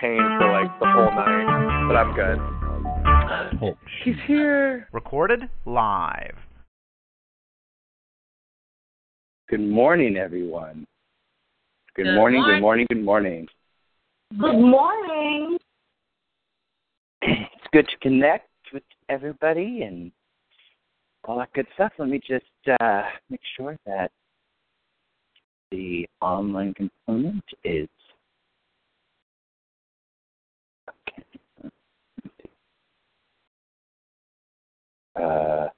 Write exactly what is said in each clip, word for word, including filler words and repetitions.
Pain for like the whole night, but I'm good. Oh. She's here. Recorded live. Good morning, everyone. Good, good morning, morning, good morning, good morning. Good morning. It's good to connect with everybody and all that good stuff. Let me just uh, make sure that the online component is okay. Uh,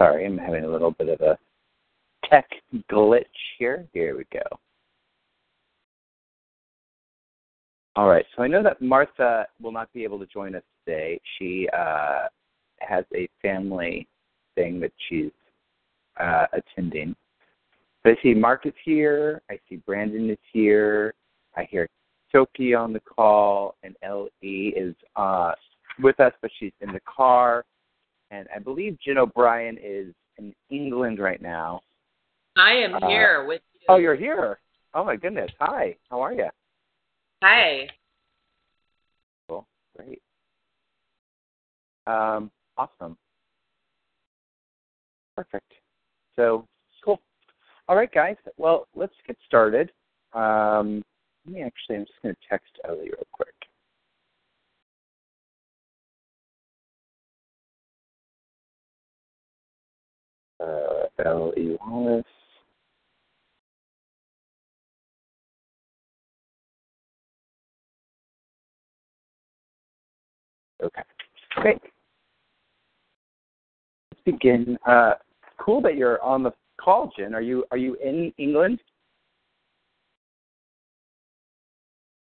sorry, I'm having a little bit of a tech glitch here. Here we go. All right, so I know that Martha will not be able to join us today. She uh, has a family thing that she's uh, attending. But I see Mark is here. I see Brandon is here. I hear Toki on the call, and L E is uh, with us, but she's in the car. And I believe Jen O'Brien is in England right now. I am uh, here with you. Oh, you're here. Oh, my goodness. Hi. How are you? Hi. Cool. Great. Um, awesome. Perfect. So, cool. All right, guys. Well, let's get started. Um, let me actually, I'm just going to text Ellie real quick. Uh, L E. Wallace. Okay, great. Let's begin. Uh, cool that you're on the call, Jen. Are you are you in England?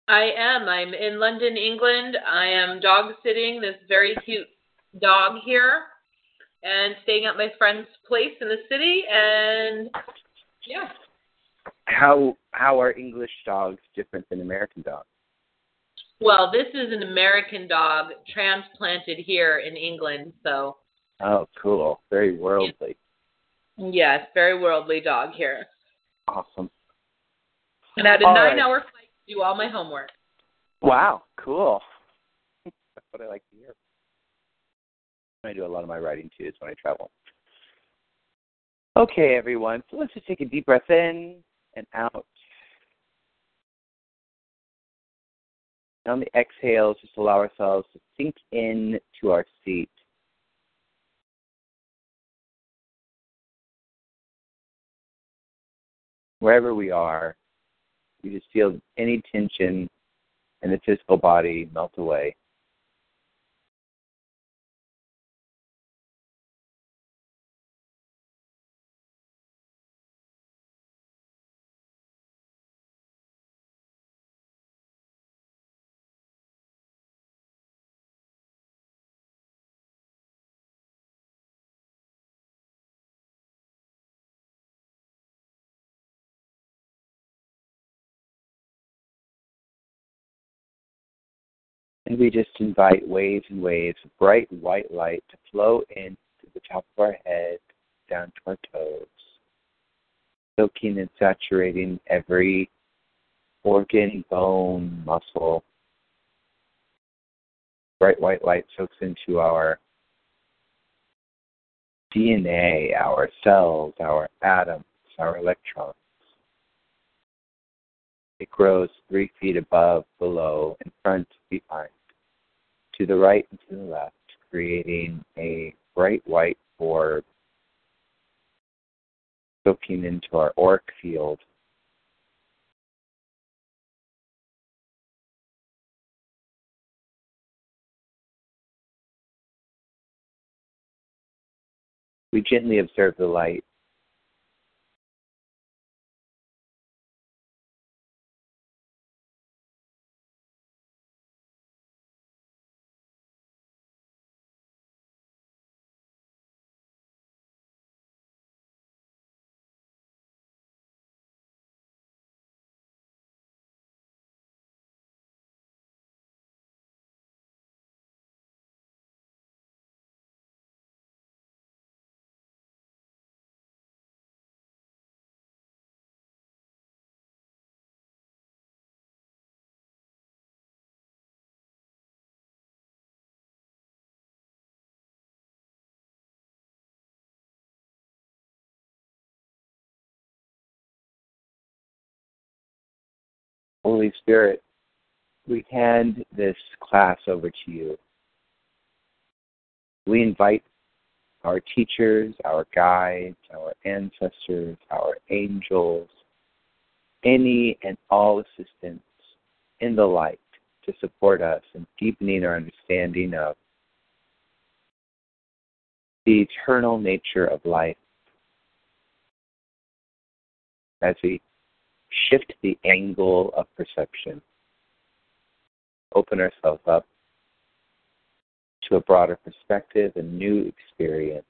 I am. I'm in London, England. I am dog sitting this very cute dog here and staying at my friend's place in the city. And yeah. How how are English dogs different than American dogs? Well, this is an American dog transplanted here in England, so. Oh, cool. Very worldly. Yes, very worldly dog here. Awesome. And I had a nine-hour flight to do all my homework. Wow, cool. That's what I like to hear. I do a lot of my writing, too, is when I travel. Okay, everyone. So let's just take a deep breath in and out. On the exhales, just allow ourselves to sink in to our seat. Wherever we are, you just feel any tension in the physical body melt away. And we just invite waves and waves of bright white light to flow in through the top of our head, down to our toes, soaking and saturating every organ, bone, muscle. Bright white light soaks into our D N A, our cells, our atoms, our electrons. It grows three feet above, below, in front, behind, to the right and to the left, creating a bright white orb, soaking into our auric field. We gently observe the light. Holy Spirit, we hand this class over to you. We invite our teachers, our guides, our ancestors, our angels, any and all assistance in the light to support us in deepening our understanding of the eternal nature of life. As we shift the angle of perception, open ourselves up to a broader perspective, a new experience.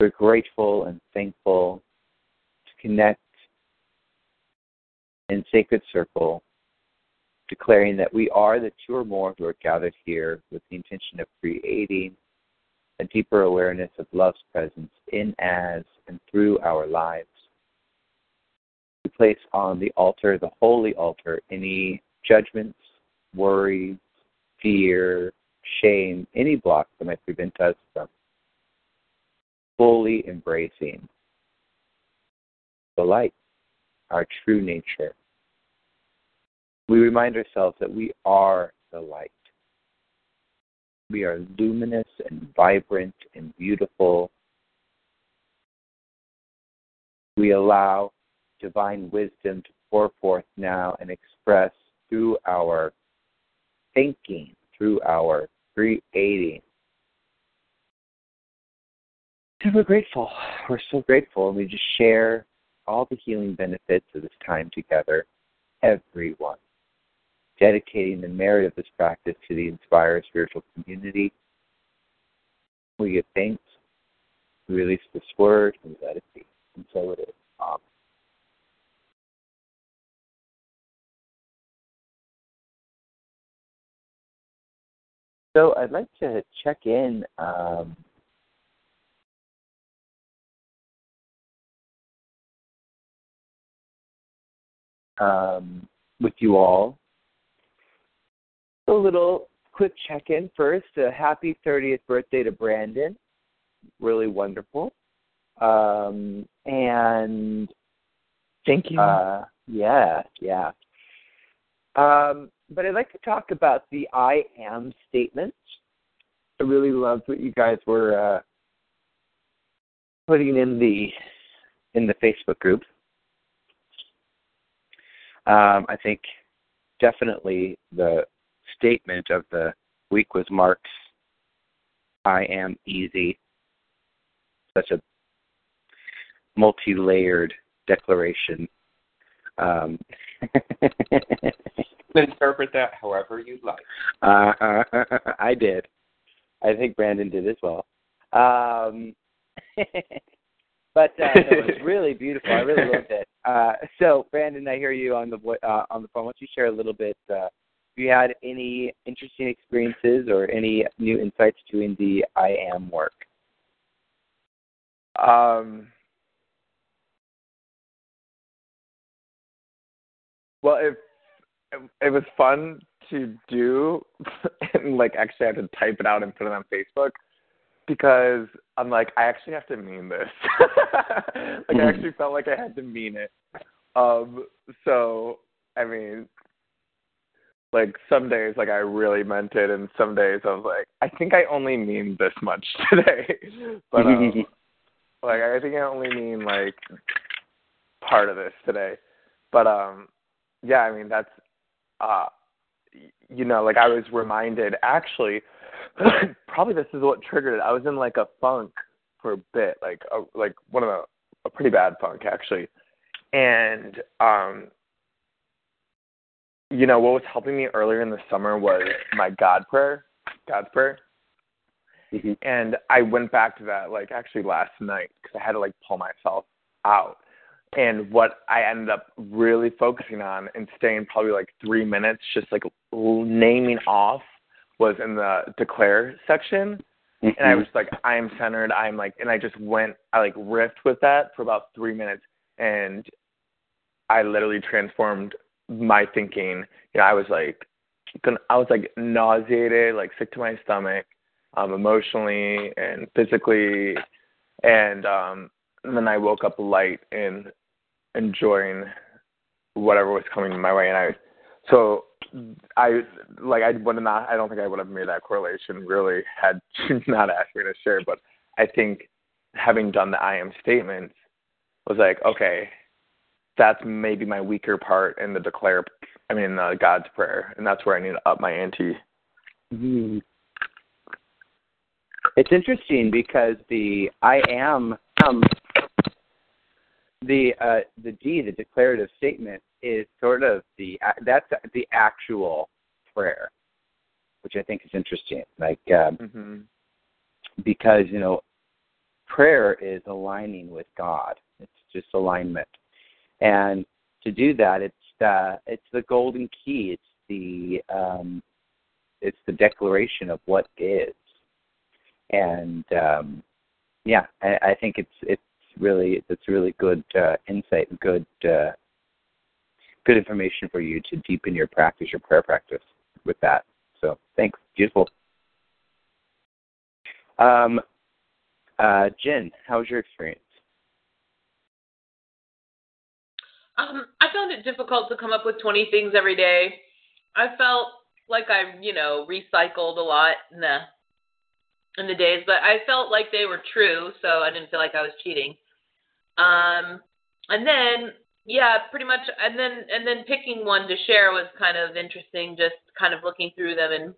We're grateful and thankful to connect in sacred circle, declaring that we are the two or more who are gathered here with the intention of creating a deeper awareness of love's presence in, as, and through our lives. We place on the altar, the holy altar, any judgments, worries, fear, shame, any block that might prevent us from fully embracing the light, our true nature. We remind ourselves that we are the light. We are luminous and vibrant and beautiful. We allow divine wisdom to pour forth now and express through our thinking, through our creating. And we're grateful. We're so grateful. And we just share all the healing benefits of this time together, everyone, dedicating the merit of this practice to the Inspire Spiritual Community. We give thanks. We release this word and we let it be. And so it is. Amen. So I'd like to check in. Um, um, with you all. A little quick check-in first. A happy thirtieth birthday to Brandon. Really wonderful. Um, and thank you. Uh, yeah, yeah. Um, but I'd like to talk about the I am statement. I really loved what you guys were uh, putting in the in the Facebook group. Um, I think definitely the statement of the week was Mark's I am easy. Such a multi-layered declaration. Um, interpret that however you like. Uh, uh, I did. I think Brandon did as well. Um, but uh, it was really beautiful. I really loved it. Uh, so, Brandon, I hear you on the uh, on the phone. Why don't you share a little bit? Uh, Have you had any interesting experiences or any new insights doing the I am work? Um, well, it, it, it was fun to do. And, like, actually I had to type it out and put it on Facebook because I'm like, I actually have to mean this. Like, I actually felt like I had to mean it. Um, so, I mean... Like, some days, like, I really meant it, and some days I was like, I think I only mean this much today. But, um, like, I think I only mean, like, part of this today. But, um, yeah, I mean, that's, uh, you know, like, I was reminded, actually, probably this is what triggered it. I was in, like, a funk for a bit, like, a, like one of the, a pretty bad funk, actually. And, um... you know, what was helping me earlier in the summer was my God prayer, God's prayer. Mm-hmm. And I went back to that, like, actually last night because I had to, like, pull myself out. And what I ended up really focusing on and staying probably, like, three minutes just, like, naming off was in the declare section. Mm-hmm. And I was like, I am centered. I'm, like, and I just went, I, like, riffed with that for about three minutes. And I literally transformed my thinking. You know, I was like, I was like nauseated, like sick to my stomach, um, emotionally and physically, and um, And then I woke up light and enjoying whatever was coming my way. And I, so I, like, I would not, I don't think I would have made that correlation really had she not asked me to share. But I think having done the I am statement was like, okay, that's maybe my weaker part in the declare, I mean, uh, God's prayer. And that's where I need to up my ante. Mm-hmm. It's interesting because the I am, um, the uh, the D, the declarative statement, is sort of the, that's the actual prayer, which I think is interesting. Like, um, mm-hmm. because, you know, prayer is aligning with God. It's just alignment. And to do that, it's uh, it's the golden key. It's the um, it's the declaration of what is. And um, yeah, I, I think it's it's really it's really good uh, insight, and good uh, good information for you to deepen your practice, your prayer practice with that. So thanks, beautiful. Um, uh, Jen, how was your experience? Um, I found it difficult to come up with twenty things every day. I felt like I, you know, recycled a lot in the in the days, but I felt like they were true, so I didn't feel like I was cheating. Um, and then, yeah, pretty much. And then and then picking one to share was kind of interesting. Just kind of looking through them and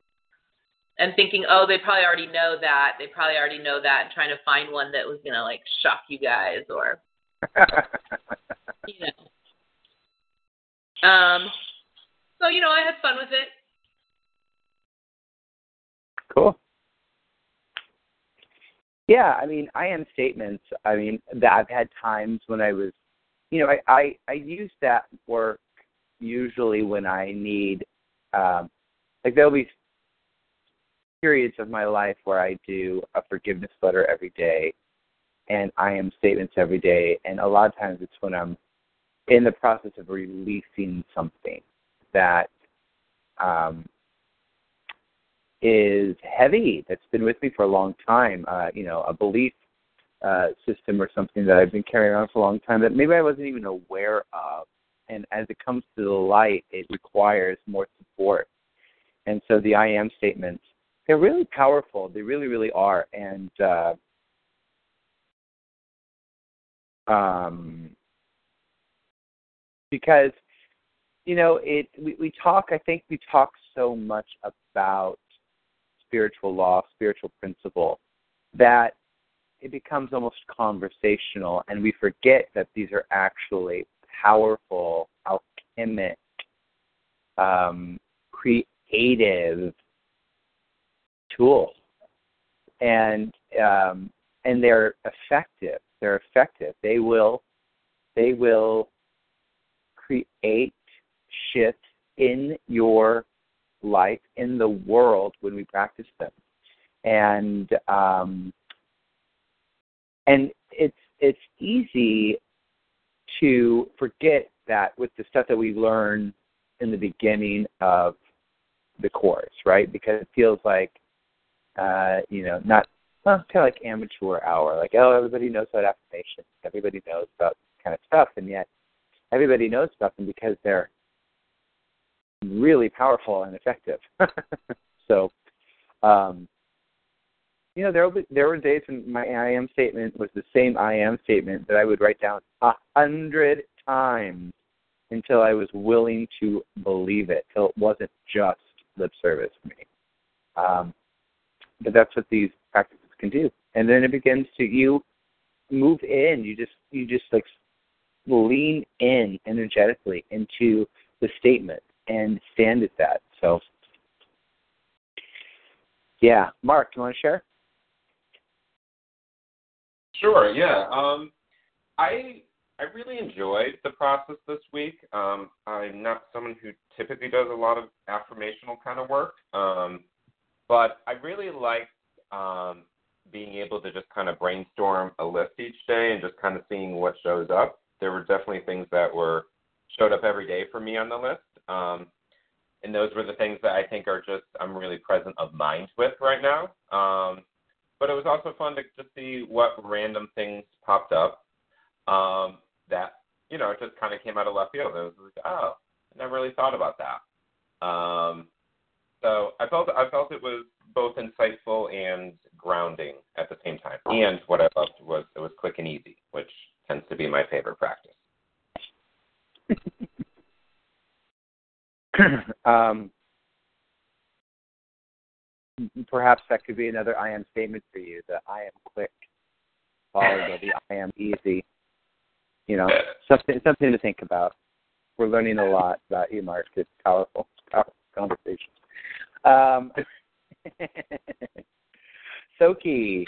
and thinking, oh, they probably already know that. They probably already know that. And trying to find one that was gonna like shock you guys or, you know. Um, so, you know, I had fun with it. Cool. Yeah, I mean, I am statements. I mean, that I've had times when I was, you know, I, I, I use that work usually when I need, um, like there'll be periods of my life where I do a forgiveness letter every day and I am statements every day. And a lot of times it's when I'm in the process of releasing something that um, is heavy, that's been with me for a long time, uh, you know, a belief uh, system or something that I've been carrying around for a long time that maybe I wasn't even aware of. And as it comes to the light, it requires more support. And so the I am statements, they're really powerful. They really, really are. And uh, um. Because, you know, it we, we talk, I think we talk so much about spiritual law, spiritual principle, that it becomes almost conversational, and we forget that these are actually powerful, alchemic, um, creative tools. And um, and they're effective. They're effective. They will, they will... create shifts in your life, in the world, when we practice them. And um, and it's it's easy to forget that with the stuff that we learn in the beginning of the course, right? Because it feels like, uh, you know, not well, kind of like amateur hour, like, oh, everybody knows about affirmations, everybody knows about this kind of stuff, and yet everybody knows about them because they're really powerful and effective. So, um, you know, there, be, there were days when my I am statement was the same I am statement that I would write down a hundred times until I was willing to believe it, till it wasn't just lip service for me. Um, but that's what these practices can do. And then it begins to, you move in, you just, you just like, lean in energetically into the statement and stand at that. So, yeah. Mark, do you want to share? Sure, yeah. Um, I I really enjoyed the process this week. Um, I'm not someone who typically does a lot of affirmational kind of work, um, but I really liked um, being able to just kind of brainstorm a list each day and just kind of seeing what shows up. There were definitely things that were showed up every day for me on the list. Um, and those were the things that I think are just, I'm really present of mind with right now. Um, but it was also fun to just see what random things popped up. um, that, you know, it just kind of came out of left field. It was like, oh, I never really thought about that. Um, so I felt I felt it was both insightful and grounding at the same time. And what I loved was it was quick and easy, which tends to be my favorite practice. um, perhaps that could be another I am statement for you, that I am quick, followed by the I am easy. You know, something something to think about. We're learning a lot about you, Mark. It's powerful, powerful conversation. Um, Soki,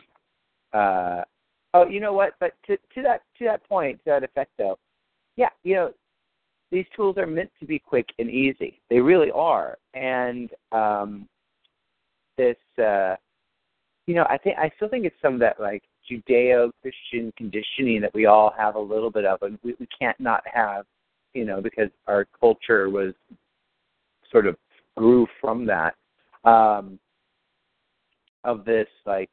uh, oh, you know what? But to, to that to that point, to that effect, though, yeah, you know, these tools are meant to be quick and easy. They really are. And um, this, uh, you know, I think I still think it's some of that like Judeo-Christian conditioning that we all have a little bit of, and we, we can't not have, you know, because our culture was sort of grew from that, um, of this like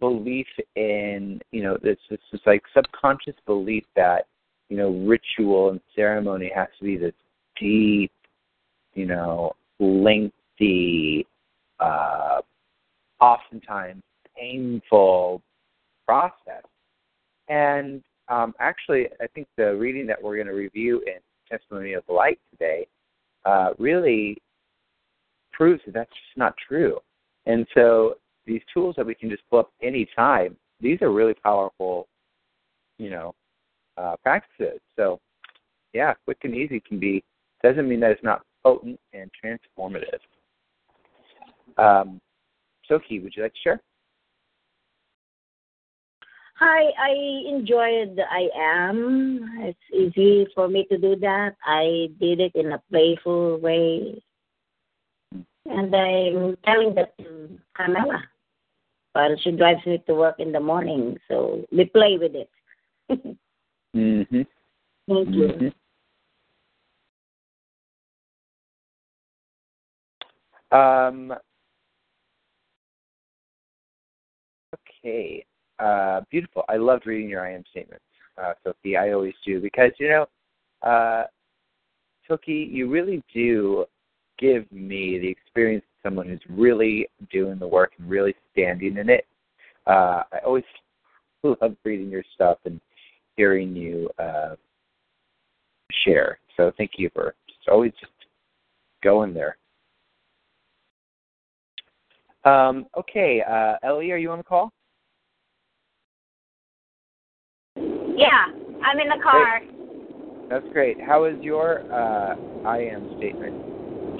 belief in, you know, this this is like subconscious belief that, you know, ritual and ceremony has to be this deep, you know, lengthy, uh, oftentimes painful process. And um, actually, I think the reading that we're going to review in Testimony of Light today uh, really proves that that's just not true. And so these tools that we can just pull up any time, these are really powerful, you know, uh, practices. So, yeah, quick and easy can be, doesn't mean that it's not potent and transformative. Um, Soki, would you like to share? Hi, I enjoyed the I am. It's easy for me to do that. I did it in a playful way. And I'm telling that to Camilla. But she drives me to work in the morning, so we play with it. mm-hmm. Thank you. Mm-hmm. Um. Okay. Uh, beautiful. I loved reading your I am statements, uh, Sophie. I always do because, you know, uh, Sophie, you really do give me the experience of someone who's really doing the work and really standing in it. Uh, I always love reading your stuff and hearing you uh, share. So thank you for just always just going there. Um, okay, uh, Ellie, are you on the call? Yeah, I'm in the car. Great. That's great. How is your uh, I am statement?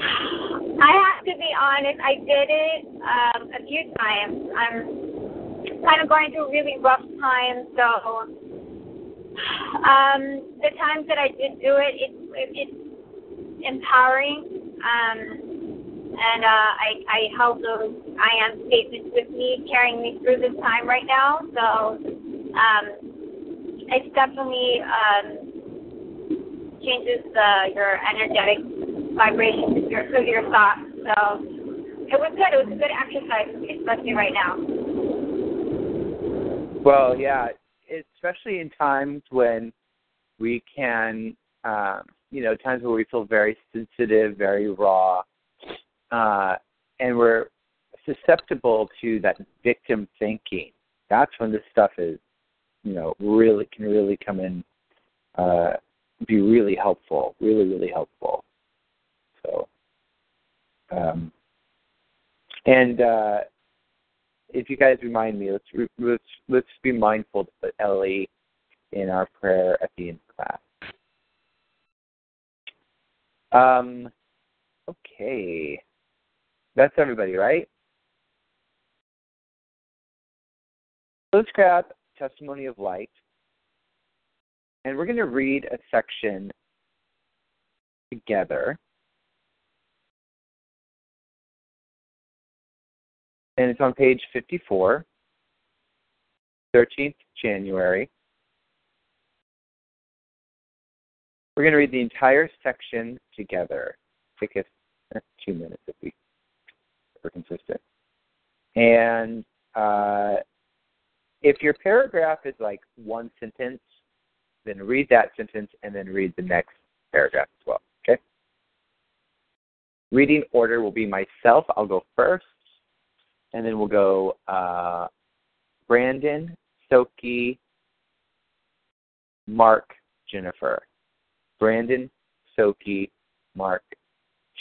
I have to be honest. I did it um, a few times. I'm kind of going through really rough times, so um, the times that I did do it, it, it it's empowering, um, and uh, I I held those I am statements with me, carrying me through this time right now. So. Um, It's definitely um, changes the, your energetic vibration through your, your thoughts. So it was good. It was a good exercise, especially right now. Well, yeah, especially in times when we can, um, you know, times where we feel very sensitive, very raw, uh, and we're susceptible to that victim thinking. That's when this stuff is. You know, really can really come in, uh, be really helpful, really, really helpful. So, um, and uh, if you guys remind me, let's re- let's let's be mindful to put Ellie in our prayer at the end of class. Um, okay, that's everybody, right? Let's grab Testimony of Light, and we're going to read a section together, and it's on page fifty-four, thirteenth of January. We're going to read the entire section together. Take us two minutes if we are consistent. And uh If your paragraph is like one sentence, then read that sentence, and then read the next paragraph as well, okay? Reading order will be myself. I'll go first, and then we'll go uh, Brandon, Soki, Mark, Jennifer. Brandon, Soki, Mark,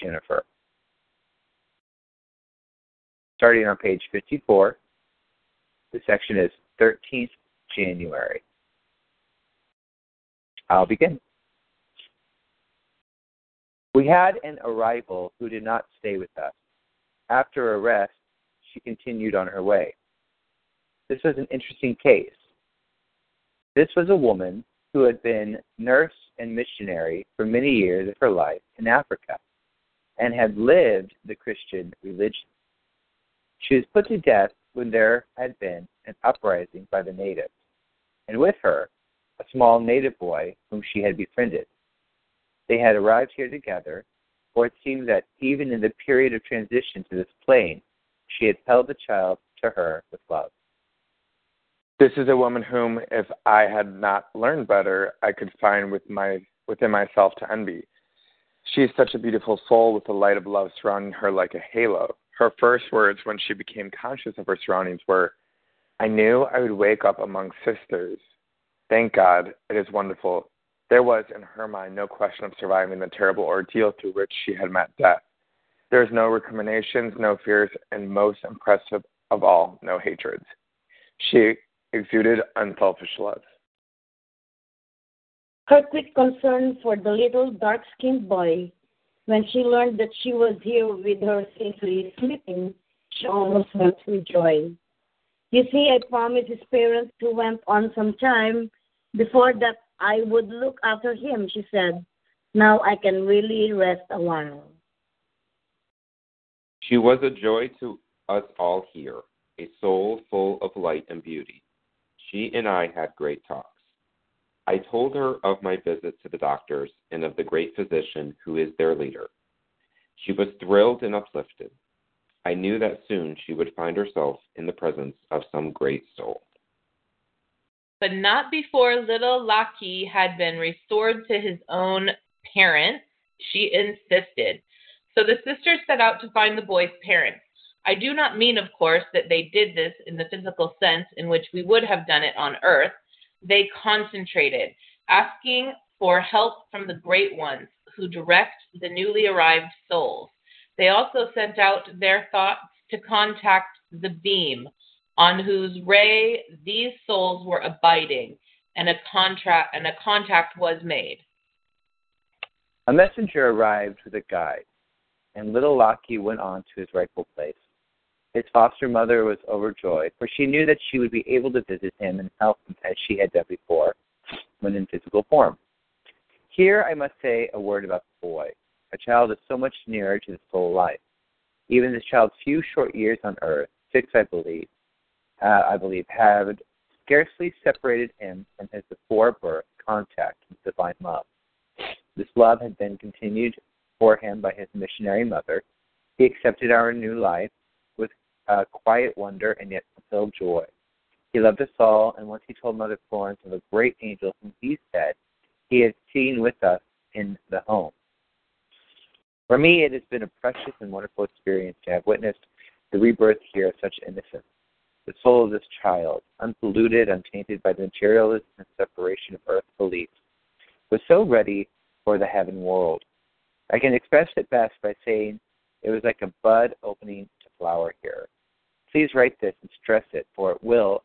Jennifer. Starting on page fifty-four, the section is thirteenth January. I'll begin. We had an arrival who did not stay with us. After arrest, she continued on her way. This was an interesting case. This was a woman who had been nurse and missionary for many years of her life in Africa and had lived the Christian religion. She was put to death when there had been an uprising by the natives, and with her, a small native boy whom she had befriended. They had arrived here together, for it seemed that even in the period of transition to this plane, she had held the child to her with love. This is a woman whom, if I had not learned better, I could find with my, within myself to envy. She is such a beautiful soul with the light of love surrounding her like a halo. Her first words when she became conscious of her surroundings were, I knew I would wake up among sisters. Thank God, it is wonderful. There was, in her mind, no question of surviving the terrible ordeal through which she had met death. There was no recriminations, no fears, and most impressive of all, no hatreds. She exuded unselfish love. Her quick concern for the little dark-skinned boy, when she learned that she was here with her safely sleeping, she almost wept with joy. You see, I promised his parents who went on some time before that I would look after him, she said. Now I can really rest a while. She was a joy to us all here, a soul full of light and beauty. She and I had great talks. I told her of my visit to the doctors and of the great physician who is their leader. She was thrilled and uplifted. I knew that soon she would find herself in the presence of some great soul. But not before little Laki had been restored to his own parents, she insisted. So the sisters set out to find the boy's parents. I do not mean, of course, that they did this in the physical sense in which we would have done it on earth. They concentrated, asking for help from the great ones who direct the newly arrived souls. They also sent out their thoughts to contact the beam on whose ray these souls were abiding, and a contract and a contact was made. A messenger arrived with a guide, and little Laki went on to his rightful place. His foster mother was overjoyed, for she knew that she would be able to visit him and help him as she had done before, when in physical form. Here I must say a word about the boy. A child is so much nearer to the soul life. Even this child's few short years on earth, six I believe, uh, I believe, had scarcely separated him from his before birth contact with divine love. This love had been continued for him by his missionary mother. He accepted our new life with uh, quiet wonder and yet fulfilled joy. He loved us all, and once he told Mother Florence of a great angel whom he said he had seen with us in the home. For me, it has been a precious and wonderful experience to have witnessed the rebirth here of such innocence. The soul of this child, unpolluted, untainted by the materialism and separation of earth beliefs, was so ready for the heaven world. I can express it best by saying it was like a bud opening to flower here. Please write this and stress it, for it will,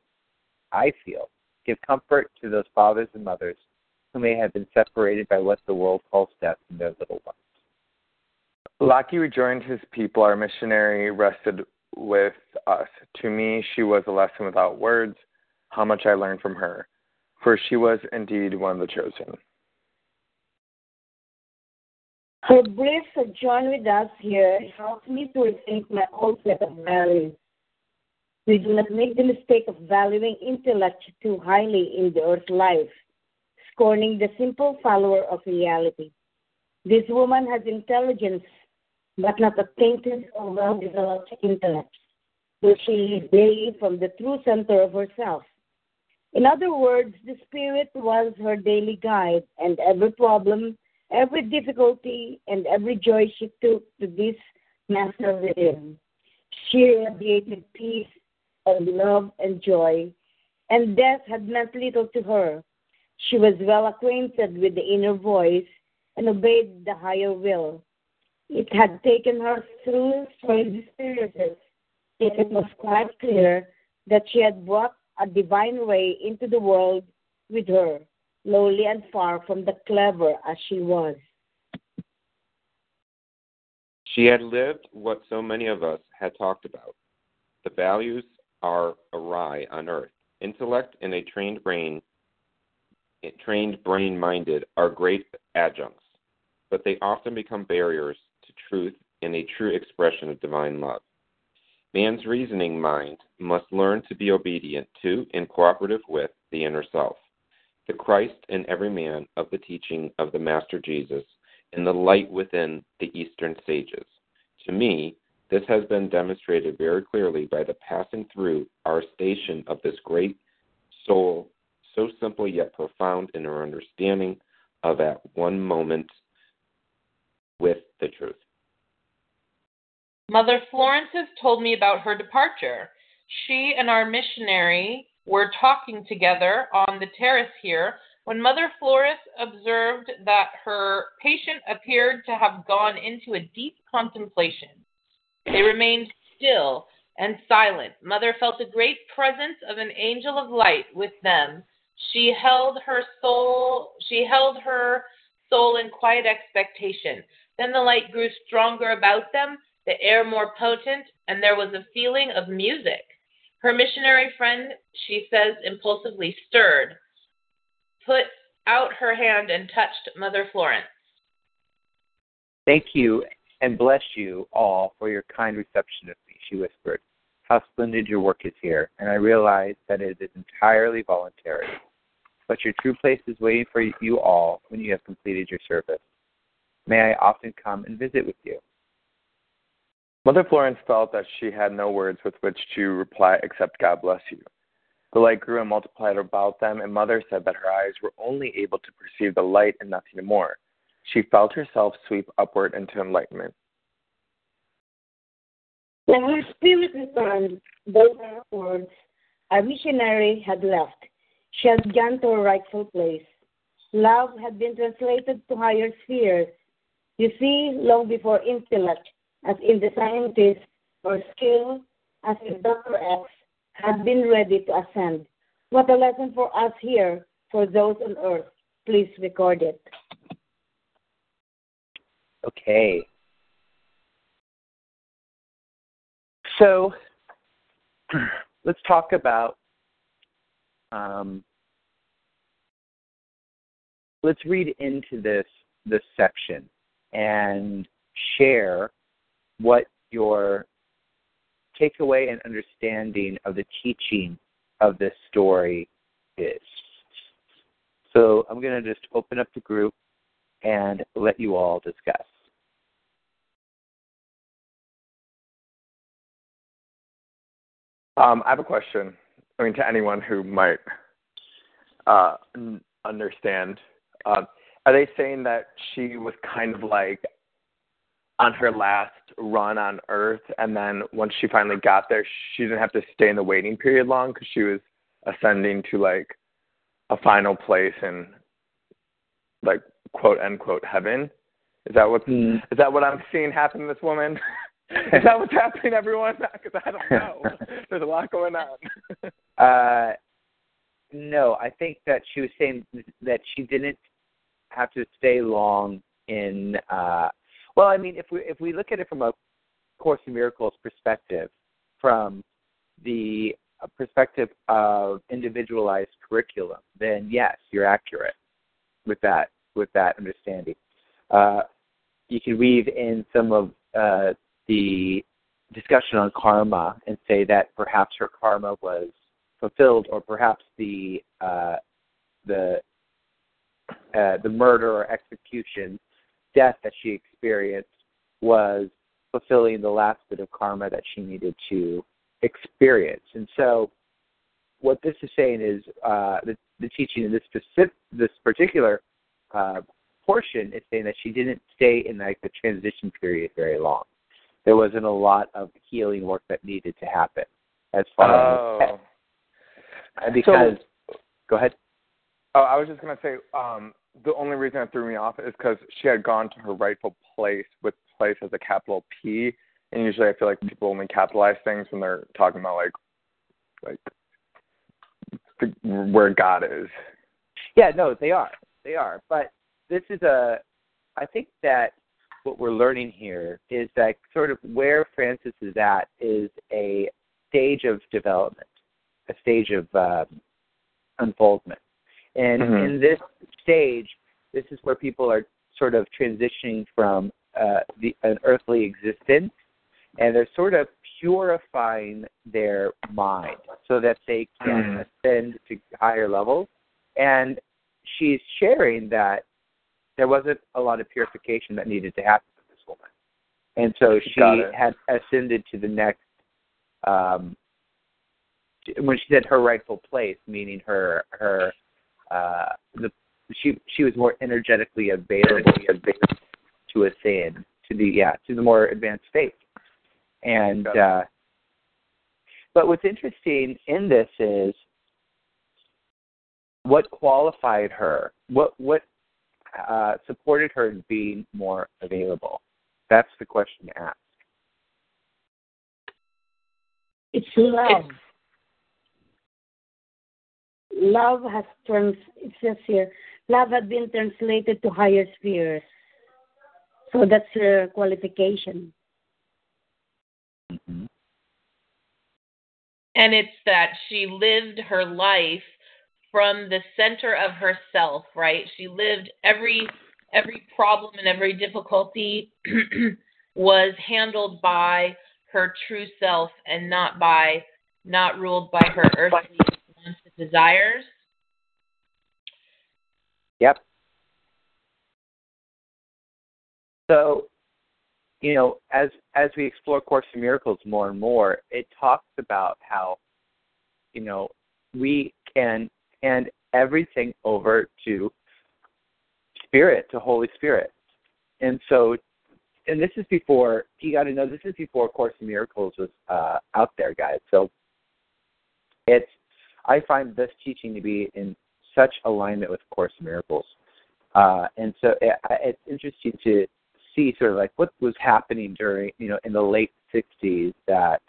I feel, give comfort to those fathers and mothers who may have been separated by what the world calls death in their little ones. Laki rejoined his people. Our missionary rested with us. To me, she was a lesson without words, how much I learned from her, for she was indeed one of the chosen. Her brief sojourn with us here helped me to rethink my old set of values. We do not make the mistake of valuing intellect too highly in the earth life, scorning the simple follower of reality. This woman has intelligence, but not a tainted or well-developed intellect, which she is daily from the true center of herself. In other words, the Spirit was her daily guide, and every problem, every difficulty, and every joy she took to this master within. She radiated peace and love and joy, and death had meant little to her. She was well acquainted with the inner voice and obeyed the higher will. It had taken her through strange experiences, and it was quite clear that she had brought a divine way into the world with her, lowly and far from the clever as she was. She had lived what so many of us had talked about. The values are awry on earth. Intellect and a trained brain, trained brain-minded are great adjuncts, but they often become barriers to truth and a true expression of divine love. Man's reasoning mind must learn to be obedient to and cooperative with the inner self, the Christ in every man of the teaching of the Master Jesus, and the light within the Eastern sages. To me, this has been demonstrated very clearly by the passing through our station of this great soul, so simple yet profound in her understanding of at one moment with the truth. Mother Florence has told me about her departure. She and our missionary were talking together on the terrace here when Mother Florence observed that her patient appeared to have gone into a deep contemplation. They remained still and silent. Mother felt a great presence of an angel of light with them. She held her soul, she held her soul in quiet expectation. Then the light grew stronger about them, the air more potent, and there was a feeling of music. Her missionary friend, she says, impulsively stirred, put out her hand and touched Mother Florence. Thank you, and bless you all for your kind reception of me, she whispered. How splendid your work is here, and I realize that it is entirely voluntary. But your true place is waiting for you all when you have completed your service. May I often come and visit with you? Mother Florence felt that she had no words with which to reply except God bless you. The light grew and multiplied about them, and Mother said that her eyes were only able to perceive the light and nothing more. She felt herself sweep upward into enlightenment. When her spirit returned, those are words, our missionary had left. She had gone to her rightful place. Love had been translated to higher spheres. You see, long before intellect, as in the scientist, or skill, as in Doctor X, had been ready to ascend. What a lesson for us here, for those on earth. Please record it. Okay. So, let's talk about, um, let's read into this, this section and share what your takeaway and understanding of the teaching of this story is. So I'm going to just open up the group and let you all discuss. Um, I have a question. I mean, to anyone who might uh, understand. Uh, are they saying that she was kind of like on her last run on Earth, and then once she finally got there, she didn't have to stay in the waiting period long because she was ascending to, like, a final place in, like, quote-unquote heaven? Is that, what's, mm. is that what I'm seeing happen to this woman? Is that what's happening, everyone? Because I don't know. There's a lot going on. uh, no, I think that she was saying that she didn't have to stay long in... Uh, Well, I mean, if we if we look at it from a Course in Miracles perspective, from the perspective of individualized curriculum, then yes, you're accurate with that with that understanding. Uh, you can weave in some of uh, the discussion on karma and say that perhaps her karma was fulfilled, or perhaps the uh, the uh, the murder or execution. Death that she experienced was fulfilling the last bit of karma that she needed to experience. And so what this is saying is uh, the, the teaching in this specific, this particular uh, portion is saying that she didn't stay in like the transition period very long. There wasn't a lot of healing work that needed to happen as far oh. as because. So, go ahead. Oh, I was just gonna say um, the only reason that threw me off is because she had gone to her rightful place with place as a capital P. And usually I feel like people only capitalize things when they're talking about, like, like the, where God is. Yeah, no, they are. They are. But this is a – I think that what we're learning here is that sort of where Francis is at is a stage of development, a stage of um, unfoldment. And mm-hmm. in this stage, this is where people are sort of transitioning from uh, the, an earthly existence, and they're sort of purifying their mind so that they can ascend to higher levels. And she's sharing that there wasn't a lot of purification that needed to happen with this woman. And so she had ascended to the next, um, when she said her rightful place, meaning her, her uh, the she she was more energetically available to ascend to the, yeah, to the more advanced state. And uh, but what's interesting in this is what qualified her, what what uh, supported her in being more available. That's the question to ask. It's love. Love has trans. It says here, love had been translated to higher spheres. So that's her qualification. Mm-hmm. And it's that she lived her life from the center of herself, right? She lived every every problem and every difficulty was handled by her true self and not by not ruled by her earthly wants and desires. Yep. So, you know, as as we explore Course in Miracles more and more, it talks about how, you know, we can hand everything over to Spirit, to Holy Spirit. And so, and this is before, you got to know, this is before Course in Miracles was uh, out there, guys. So it's, I find this teaching to be in such alignment with Course in Miracles. Uh, and so it, it's interesting to see sort of like what was happening during, you know, in the late sixties that,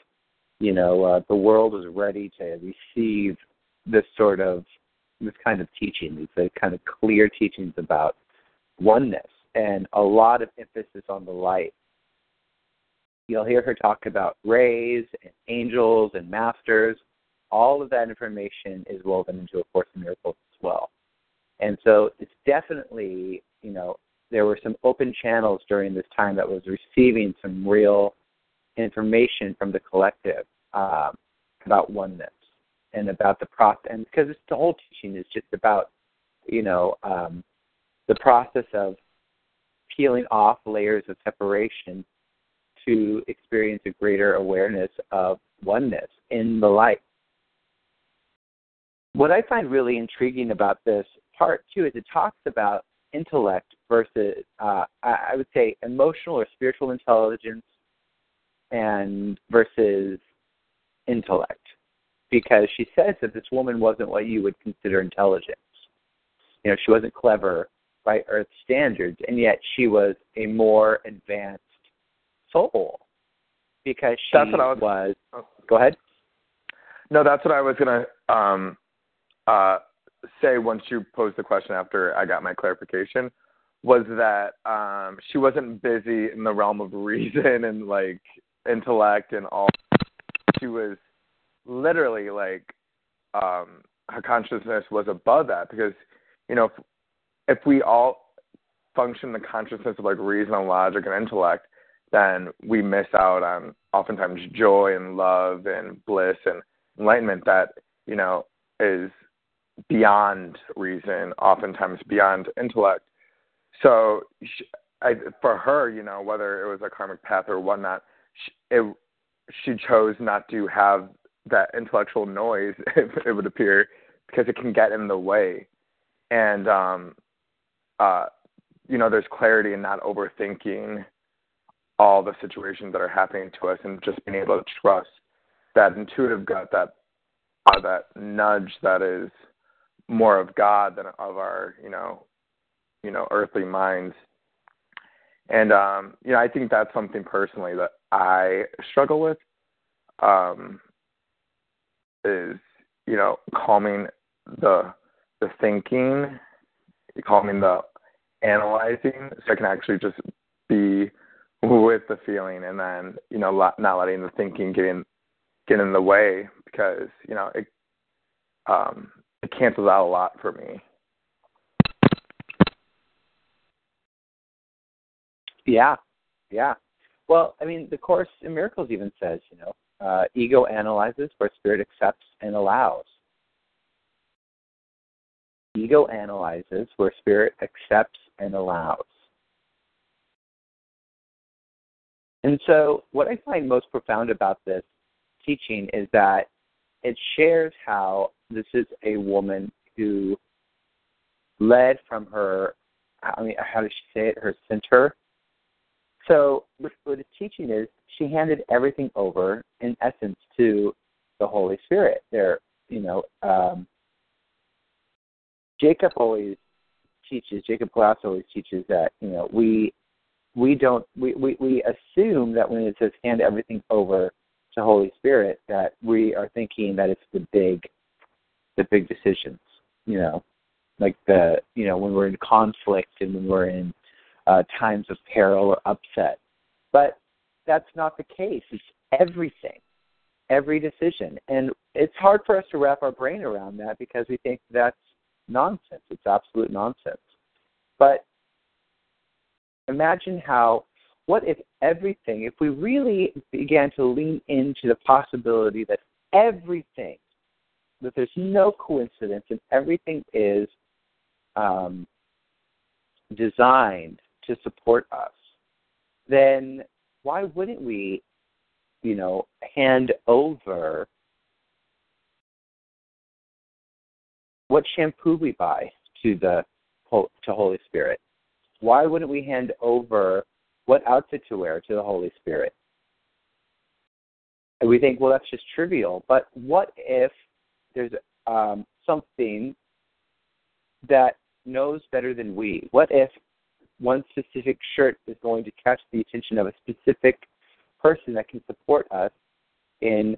you know, uh, the world was ready to receive this sort of, this kind of teaching, these like, kind of clear teachings about oneness and a lot of emphasis on the light. You'll hear her talk about rays and angels and masters. All of that information is woven into A Course in Miracles as well. And so it's definitely, you know, there were some open channels during this time that was receiving some real information from the collective um, about oneness and about the process. And because it's, the whole teaching is just about, you know, um, the process of peeling off layers of separation to experience a greater awareness of oneness in the light. What I find really intriguing about this part, too, is it talks about intellect versus, uh, I would say, emotional or spiritual intelligence and versus intellect, because she says that this woman wasn't what you would consider intelligence. You know, she wasn't clever by Earth standards, and yet she was a more advanced soul because she that's what I was, was oh. Go ahead. No, that's what I was going to um, uh, say once you posed the question after I got my clarification, was that um, she wasn't busy in the realm of reason and, like, intellect and all. She was literally, like, um, her consciousness was above that because, you know, if, if we all function the consciousness of, like, reason and logic and intellect, then we miss out on oftentimes joy and love and bliss and enlightenment that, you know, is beyond reason, oftentimes beyond intellect. So she, I, for her, you know, whether it was a karmic path or whatnot, she, it, she chose not to have that intellectual noise, it would appear, because it can get in the way. And, um, uh, you know, there's clarity in not overthinking all the situations that are happening to us, and just being able to trust that intuitive gut, that uh, that nudge that is more of God than of our, you know, you know, earthly minds. And, um, you know, I think that's something personally that I struggle with, um, is, you know, calming the the thinking, calming the analyzing, so I can actually just be with the feeling, and then, you know, not letting the thinking get in, get in the way, because, you know, it um, it cancels out a lot for me. Yeah, yeah. Well, I mean, the Course in Miracles even says, you know, uh, ego analyzes where spirit accepts and allows. Ego analyzes where spirit accepts and allows. And so what I find most profound about this teaching is that it shares how this is a woman who led from her, I mean, how does she say it, her center. So what the teaching is, she handed everything over, in essence, to the Holy Spirit. There, you know, um, Jacob always teaches, Jacob Glass always teaches that, you know, we we don't, we, we, we assume that when it says hand everything over to Holy Spirit, that we are thinking that it's the big, the big decisions, you know, like the, you know, when we're in conflict and when we're in, Uh, times of peril or upset. But that's not the case. It's everything, every decision. And it's hard for us to wrap our brain around that, because we think that's nonsense. It's absolute nonsense. But imagine how, what if everything, if we really began to lean into the possibility that everything, that there's no coincidence and everything is um, designed to support us, then why wouldn't we, you know, hand over what shampoo we buy to the to Holy Spirit? Why wouldn't we hand over what outfit to wear to the Holy Spirit? And we think, well, that's just trivial. But what if there's um, something that knows better than we? What if one specific shirt is going to catch the attention of a specific person that can support us in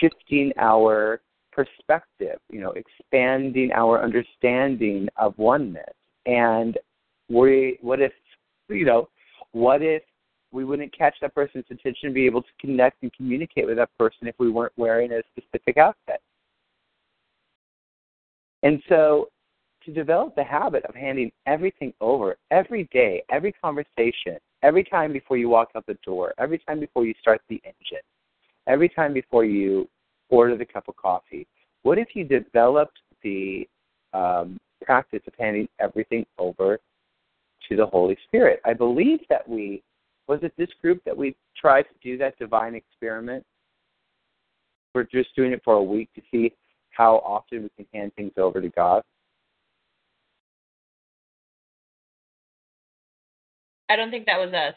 shifting our perspective, you know, expanding our understanding of oneness? And we, what if, you know, what if we wouldn't catch that person's attention and be able to connect and communicate with that person if we weren't wearing a specific outfit? And so to develop the habit of handing everything over, every day, every conversation, every time before you walk out the door, every time before you start the engine, every time before you order the cup of coffee. What if you developed the um, practice of handing everything over to the Holy Spirit? I believe that we, was it this group that we tried to do that divine experiment? We're just doing it for a week to see how often we can hand things over to God. I don't think that was us.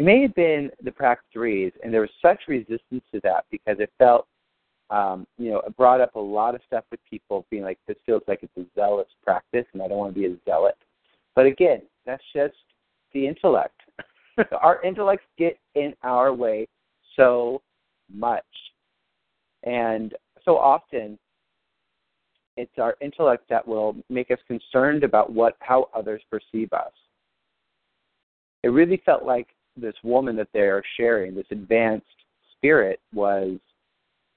It may have been the Prac threes, and there was such resistance to that because it felt, um, you know, it brought up a lot of stuff with people being like, this feels like it's a zealous practice, and I don't want to be a zealot. But again, that's just the intellect. Our intellects get in our way so much. And so often, it's our intellect that will make us concerned about what, how others perceive us. It really felt like this woman that they're sharing, this advanced spirit, was,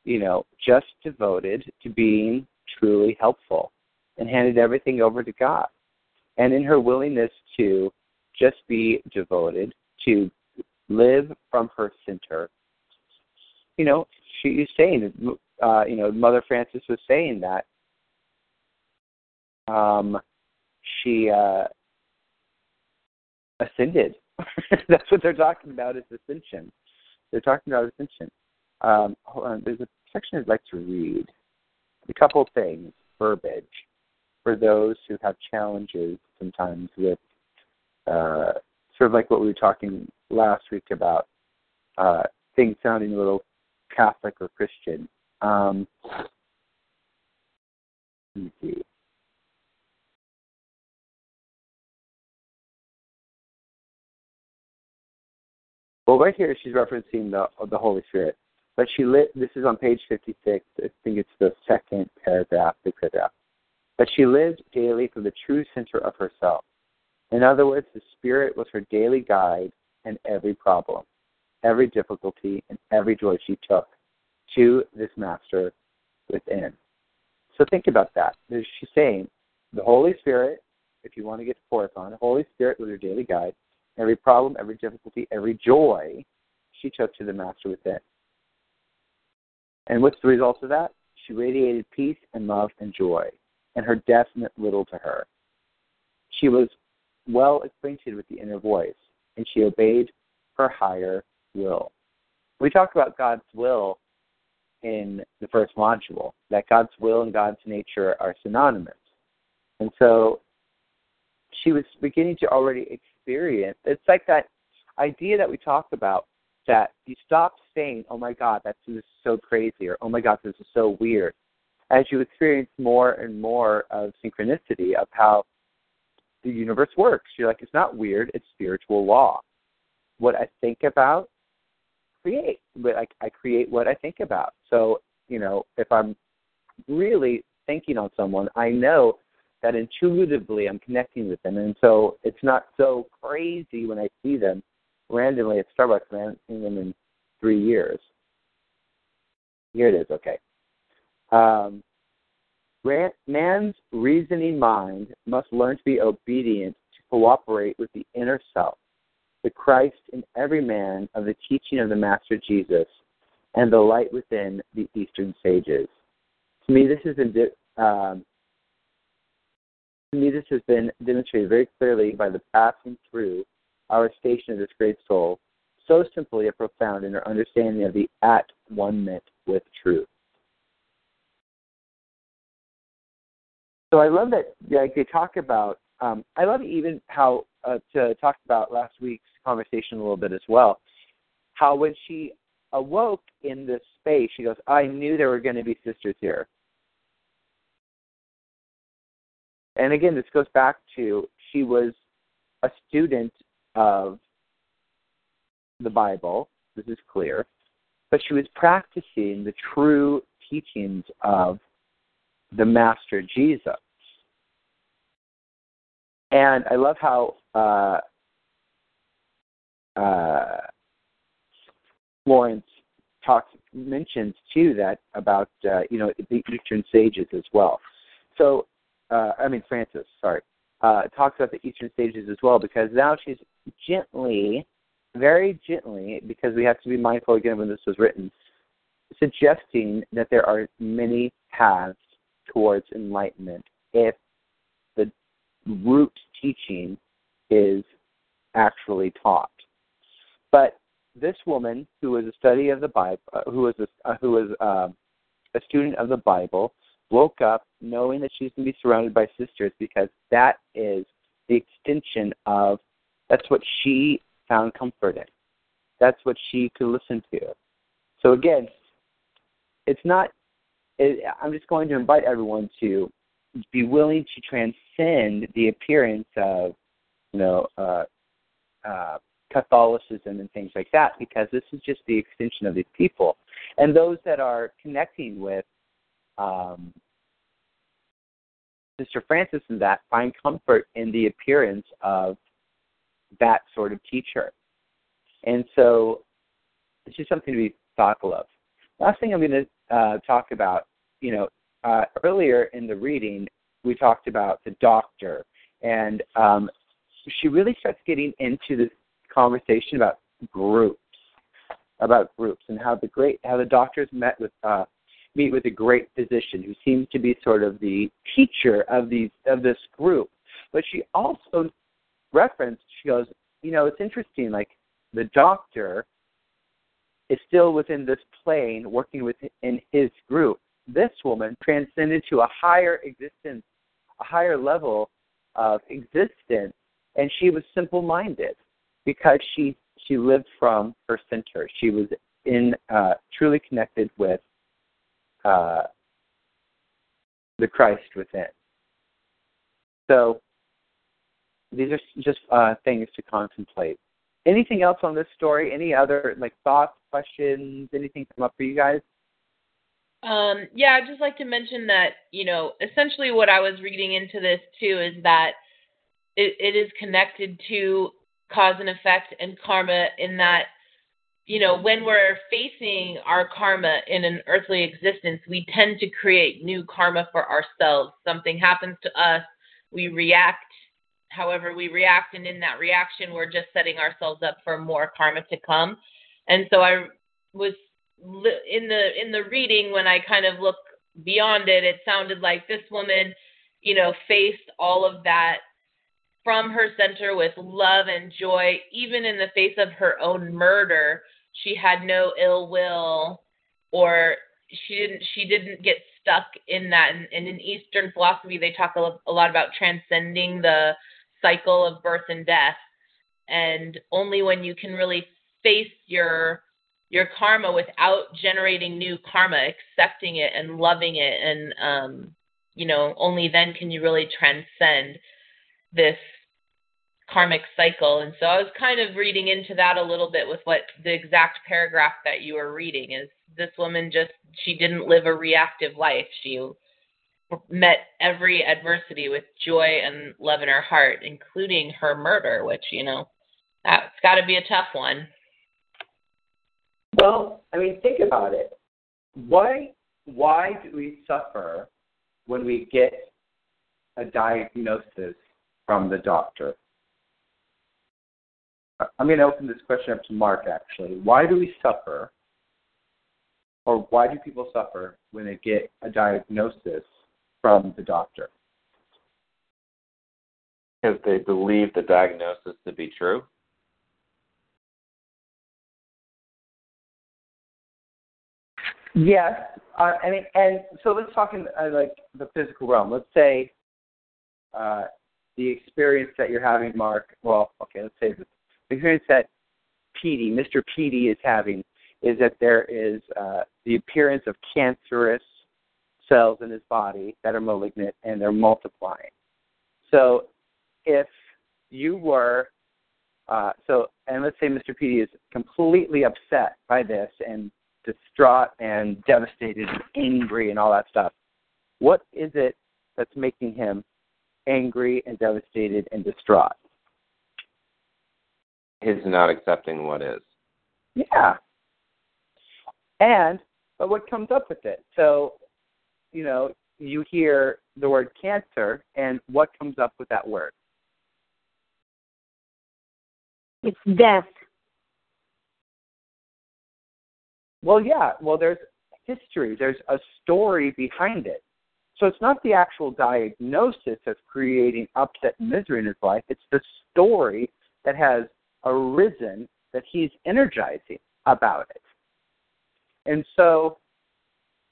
you know, just devoted to being truly helpful and handed everything over to God. And in her willingness to just be devoted, to live from her center, you know, she is saying, uh, you know, Mother Frances was saying that um, she, uh, ascended. That's what they're talking about, is ascension. They're talking about ascension. Um, hold on. There's a section I'd like to read. A couple things. Verbiage. For those who have challenges sometimes with uh, sort of like what we were talking last week about uh, things sounding a little Catholic or Christian. Um, let me see. Well, right here she's referencing the the Holy Spirit, but she lit. This is on page fifty-six. I think it's the second paragraph, the paragraph. But she lived daily from the true center of herself. In other words, the Spirit was her daily guide in every problem, every difficulty, and every joy she took to this Master within. So think about that. She's saying the Holy Spirit, if you want to get to Course on, the Holy Spirit was her daily guide. Every problem, every difficulty, every joy, she took to the Master within. And what's the result of that? She radiated peace and love and joy, and her death meant little to her. She was well acquainted with the inner voice, and she obeyed her higher will. We talked about God's will in the first module, that God's will and God's nature are synonymous. And so she was beginning to already experience Experience. It's like that idea that we talked about, that you stop saying, oh my God, that's this is so crazy, or oh my God, this is so weird, as you experience more and more of synchronicity of how the universe works. You're like, it's not weird, it's spiritual law. What I think about, create. But I, I create what I think about. So, you know, if I'm really thinking on someone, I know that intuitively I'm connecting with them. And so it's not so crazy when I see them randomly at Starbucks, and I haven't seen them in three years. Here it is, okay. Um, man's reasoning mind must learn to be obedient to cooperate with the inner self, the Christ in every man of the teaching of the Master Jesus, and the light within the Eastern sages. To me, this is a... Um, To me, this has been demonstrated very clearly by the passing through our station of this great soul, so simply and profound in our understanding of the at-one-ment with truth. So I love that, like, they talk about, um, I love even how, uh, to talk about last week's conversation a little bit as well, how when she awoke in this space, she goes, I knew there were going to be sisters here. And again, this goes back to she was a student of the Bible. This is clear. But she was practicing the true teachings of the Master Jesus. And I love how uh, uh, Florence talks, mentions, too, that about, uh, you know, the Eastern sages as well. So, Uh, I mean, Francis, sorry, uh, talks about the Eastern sages as well, because now she's gently, very gently, because we have to be mindful again when this was written, suggesting that there are many paths towards enlightenment if the root teaching is actually taught. But this woman, who was a study of the Bible, uh, who was a, uh, who was uh, a student of the Bible, woke up knowing that she's going to be surrounded by sisters, because that is the extension of, that's what she found comfort in. That's what she could listen to. So again, it's not, it, I'm just going to invite everyone to be willing to transcend the appearance of, you know, uh, uh, Catholicism and things like that, because this is just the extension of these people. And those that are connecting with Um, Sister Francis and that find comfort in the appearance of that sort of teacher. And so it's just something to be thoughtful of. Last thing I'm going to uh, talk about, you know, uh, earlier in the reading, we talked about the doctor. And um, she really starts getting into this conversation about groups, about groups and how the great, how the doctors met with uh meet with a great physician who seems to be sort of the teacher of these of this group. But she also referenced, she goes, you know, it's interesting, like the doctor is still within this plane, working within his group. This woman transcended to a higher existence, a higher level of existence, and she was simple-minded because she she lived from her center. She was in uh, truly connected with uh, the Christ within. So these are just uh, things to contemplate. Anything else on this story? Any other like thoughts, questions, anything come up for you guys? Um, yeah, I'd just like to mention that, you know, essentially what I was reading into this too is that it, it is connected to cause and effect and karma, in that, you know, when we're facing our karma in an earthly existence, we tend to create new karma for ourselves. Something happens to us, we react however we react, and in that reaction, we're just setting ourselves up for more karma to come. And so I was in the in the reading, when I kind of look beyond it, it sounded like this woman, you know, faced all of that from her center with love and joy. Even in the face of her own murder, she had no ill will, or she didn't she didn't get stuck in that. And, and in Eastern philosophy, they talk a lot about transcending the cycle of birth and death. And only when you can really face your your karma without generating new karma, accepting it and loving it, and um, you know, only then can you really transcend this karmic cycle. And so I was kind of reading into that a little bit with what the exact paragraph that you were reading is. This woman just, she didn't live a reactive life. She met every adversity with joy and love in her heart, including her murder, which, you know, that's got to be a tough one. Well, I mean, think about it. Why, why do we suffer when we get a diagnosis from the doctor? I'm going to open this question up to Mark, actually. Why do we suffer, or why do people suffer when they get a diagnosis from the doctor? Because they believe the diagnosis to be true. Yes. Uh, I mean, and so let's talk in uh, like the physical realm. Let's say uh, the experience that you're having, Mark, well, okay, let's say this. The experience that Petey, Mister Petey is having is that there is uh, the appearance of cancerous cells in his body that are malignant, and they're multiplying. So if you were, uh, so, and let's say Mister Petey is completely upset by this and distraught and devastated and angry and all that stuff. What is it that's making him angry and devastated and distraught? His not accepting what is. Yeah. And, but what comes up with it? So, you know, you hear the word cancer, and what comes up with that word? It's death. Well, yeah. Well, there's history. There's a story behind it. So it's not the actual diagnosis that's creating upset and misery in his life. It's the story that has arisen that he's energizing about it. And so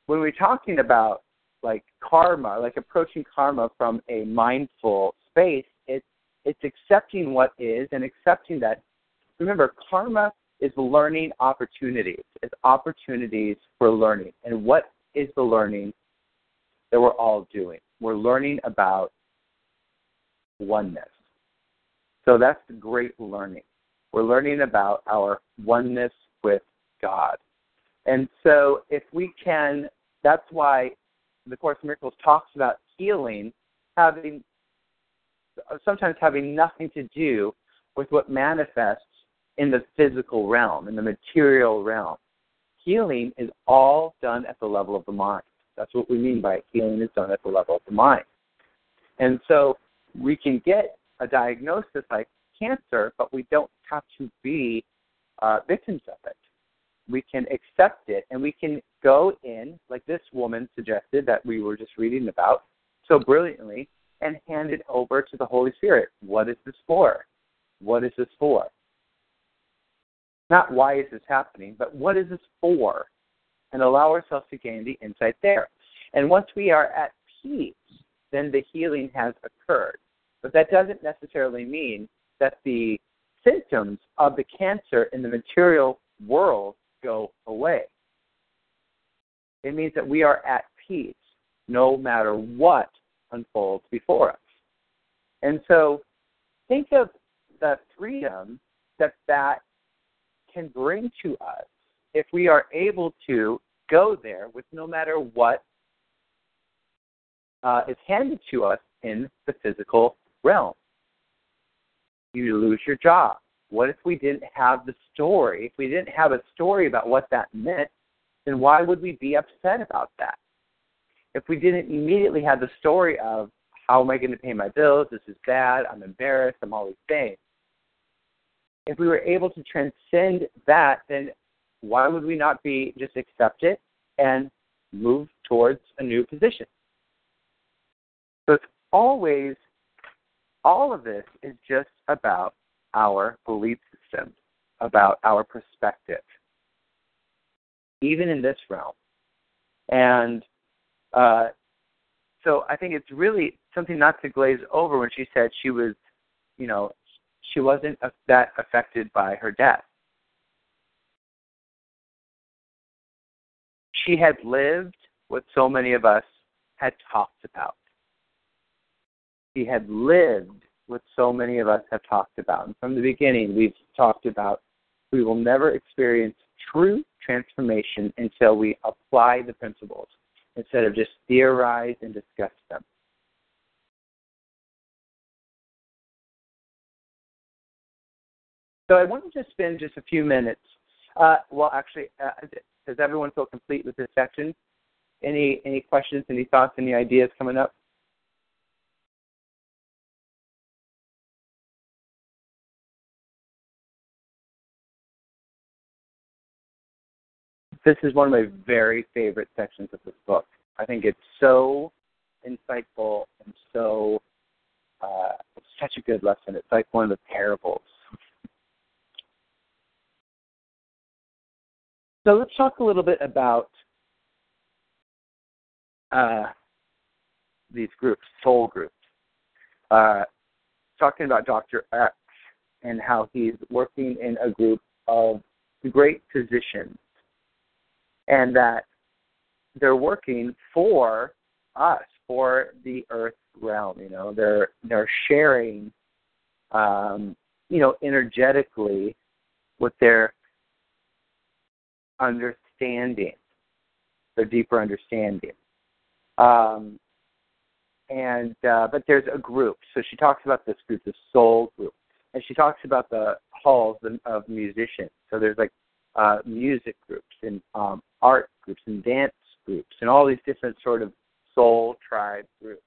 when we're talking about like karma, like approaching karma from a mindful space, it's it's accepting what is and accepting that. Remember, karma is learning opportunities. It's opportunities for learning. And what is the learning that we're all doing? We're learning about oneness. So that's the great learning. We're learning about our oneness with God. And so if we can, that's why the Course in Miracles talks about healing, having sometimes having nothing to do with what manifests in the physical realm, in the material realm. Healing is all done at the level of the mind. That's what we mean by healing is done at the level of the mind. And so we can get a diagnosis like cancer, but we don't have to be uh, victims of it. We can accept it, and we can go in, like this woman suggested that we were just reading about so brilliantly, and hand it over to the Holy Spirit. What is this for? What is this for? Not why is this happening, but what is this for? And allow ourselves to gain the insight there. And once we are at peace, then the healing has occurred. But that doesn't necessarily mean that the symptoms of the cancer in the material world go away. It means that we are at peace no matter what unfolds before us. And so think of the freedom that that can bring to us if we are able to go there with no matter what uh, is handed to us in the physical realm. You lose your job. What if we didn't have the story? If we didn't have a story about what that meant, then why would we be upset about that? If we didn't immediately have the story of, how am I going to pay my bills? This is bad. I'm embarrassed. I'm all these things. If we were able to transcend that, then why would we not be just accept it and move towards a new position? So it's always, all of this is just about our belief system, about our perspective, even in this realm. And uh, so I think it's really something not to glaze over when she said she was, you know, she wasn't that affected by her death. She had lived what so many of us had talked about. She had lived what so many of us have talked about. And from the beginning, we've talked about we will never experience true transformation until we apply the principles instead of just theorize and discuss them. So I want to just spend just a few minutes. Uh, well, actually, uh, does everyone feel complete with this section? Any any questions, any thoughts, any ideas coming up? This is one of my very favorite sections of this book. I think it's so insightful and so uh, it's such a good lesson. It's like one of the parables. So let's talk a little bit about uh, these groups, soul groups. Uh, talking about Doctor X and how he's working in a group of great physicians, and that they're working for us, for the earth realm. You know, they're they're sharing, um, you know, energetically what their understanding, their deeper understanding, um, and uh, but there's a group. So she talks about this group, the soul group, and she talks about the halls of musicians. So there's like uh, music groups and um, art groups and dance groups and all these different sort of soul tribe groups.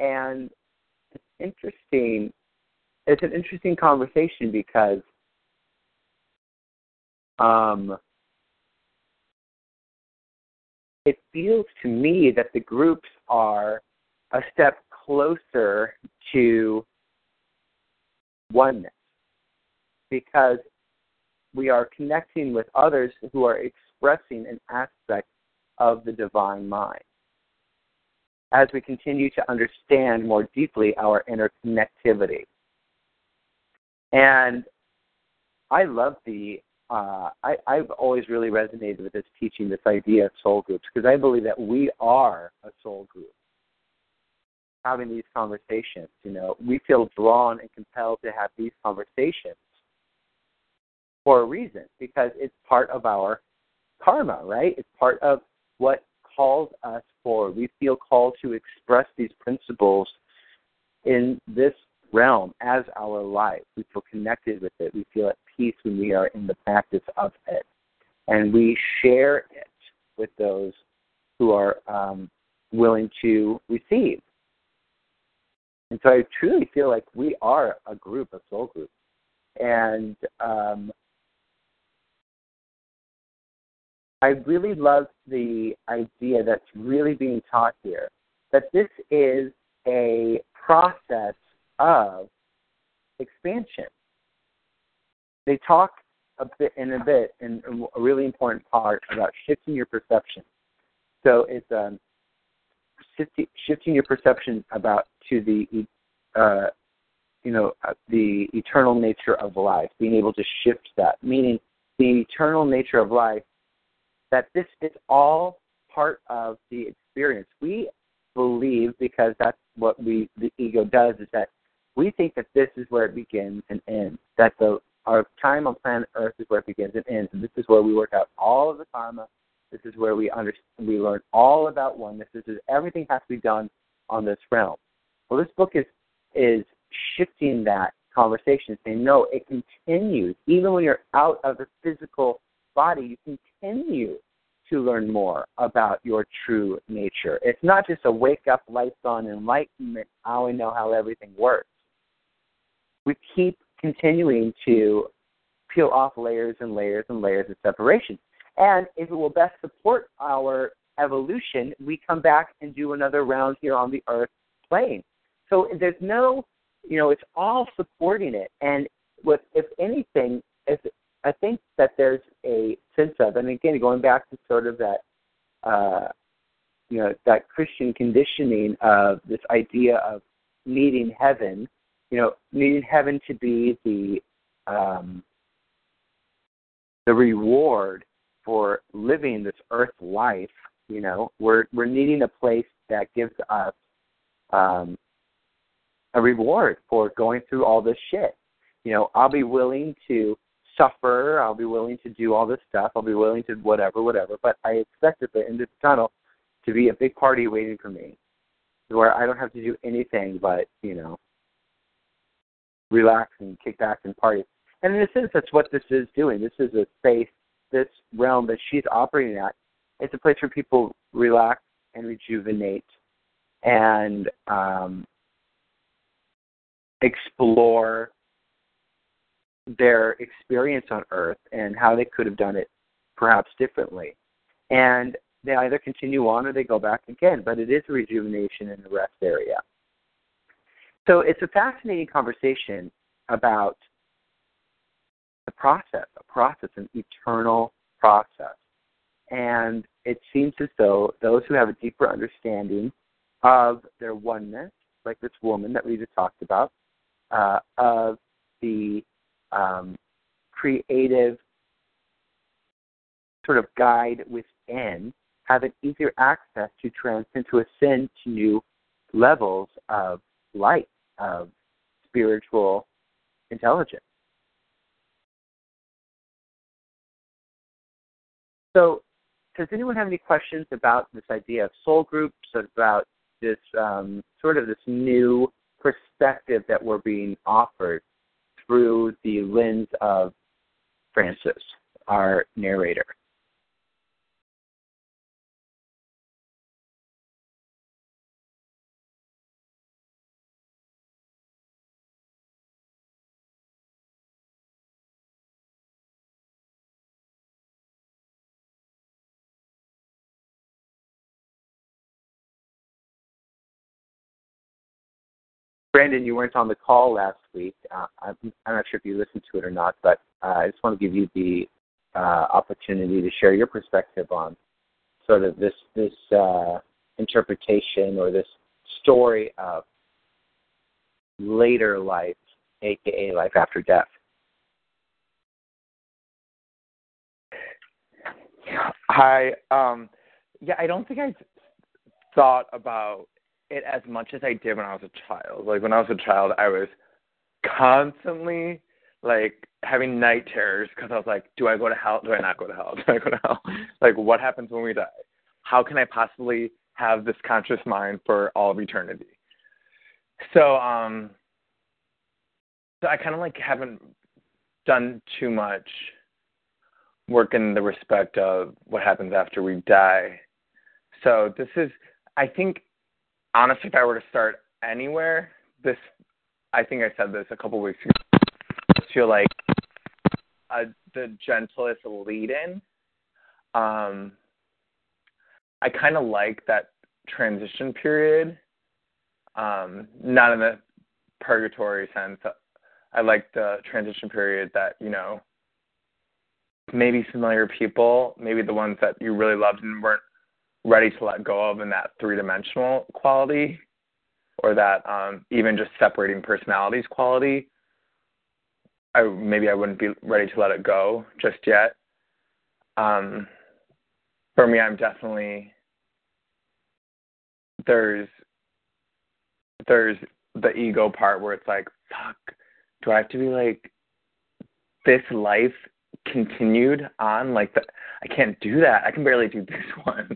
And it's interesting. It's an interesting conversation because um, it feels to me that the groups are a step closer to oneness because we are connecting with others who are expressing an aspect of the divine mind. As we continue to understand more deeply our interconnectivity. And I love the, uh, I, I've always really resonated with this teaching, this idea of soul groups, because I believe that we are a soul group. Having these conversations, you know, we feel drawn and compelled to have these conversations for a reason, because it's part of our karma, right? It's part of what calls us forward. We feel called to express these principles in this realm as our life. We feel connected with it. We feel at peace when we are in the practice of it. And we share it with those who are um, willing to receive. And so I truly feel like we are a group, a soul group. And um, I really love the idea that's really being taught here, that this is a process of expansion. They talk a bit in a bit, and a really important part about shifting your perception. So it's um, shifting, shifting your perception about to the, uh, you know, the eternal nature of life. Being able to shift that, meaning the eternal nature of life, that this is all part of the experience. We believe, because that's what we the ego does, is that we think that this is where it begins and ends. That the our time on planet Earth is where it begins and ends. And this is where we work out all of the karma. This is where we understand, we learn all about oneness. This is everything has to be done on this realm. Well, this book is is shifting that conversation, saying no, it continues. Even when you're out of the physical body, you continue to learn more about your true nature. It's not just a wake up, lights on, enlightenment. I only know how everything works. We keep continuing to peel off layers and layers and layers of separation. And if it will best support our evolution, we come back and do another round here on the Earth plane. So there's no, you know, it's all supporting it. And with, if anything, if, I think that there's a sense of, and again, going back to sort of that, uh, you know, that Christian conditioning of this idea of needing heaven, you know, needing heaven to be the um, the reward for living this earth life. You know, we're we're needing a place that gives us um, a reward for going through all this shit. You know, I'll be willing to suffer. I'll be willing to do all this stuff. I'll be willing to whatever, whatever. But I expect at the end of the tunnel to be a big party waiting for me, where I don't have to do anything but, you know, relax and kick back and party. And in a sense, that's what this is doing. This is a space, this realm that she's operating at. It's a place where people relax and rejuvenate and um, explore their experience on Earth and how they could have done it perhaps differently. And they either continue on or they go back again, but it is a rejuvenation in the rest area. So it's a fascinating conversation about the process, a process, an eternal process. And it seems as though those who have a deeper understanding of their oneness, like this woman that we just talked about, uh, of the um, creative sort of guide within, have an easier access to transcend, to ascend to new levels of light, of spiritual intelligence. So, does anyone have any questions about this idea of soul groups, about this um, sort of this new perspective that we're being offered through the lens of Francis, our narrator? Brandon, you weren't on the call last week. Uh, I'm, I'm not sure if you listened to it or not, but uh, I just want to give you the uh, opportunity to share your perspective on sort of this this uh, interpretation or this story of later life, a k a life after death. Hi. Um, yeah, I don't think I thought about it as much as I did when I was a child. Like, when I was a child, I was constantly, like, having night terrors because I was like, do I go to hell? Do I not go to hell? Do I go to hell? Like, what happens when we die? How can I possibly have this conscious mind for all of eternity? So, um, so I kind of, like, haven't done too much work in the respect of what happens after we die. So this is, I think, honestly, if I were to start anywhere, this, I think I said this a couple weeks ago, I feel like uh, the gentlest lead-in. Um, I kind of like that transition period, um, not in the purgatory sense. I like the transition period that, you know, maybe familiar people, maybe the ones that you really loved and weren't ready to let go of in that three-dimensional quality, or that um, even just separating personalities quality, I, maybe I wouldn't be ready to let it go just yet. Um, for me, I'm definitely, there's, there's the ego part where it's like, fuck, do I have to be like, this life continued on? Like, the, I can't do that. I can barely do this one.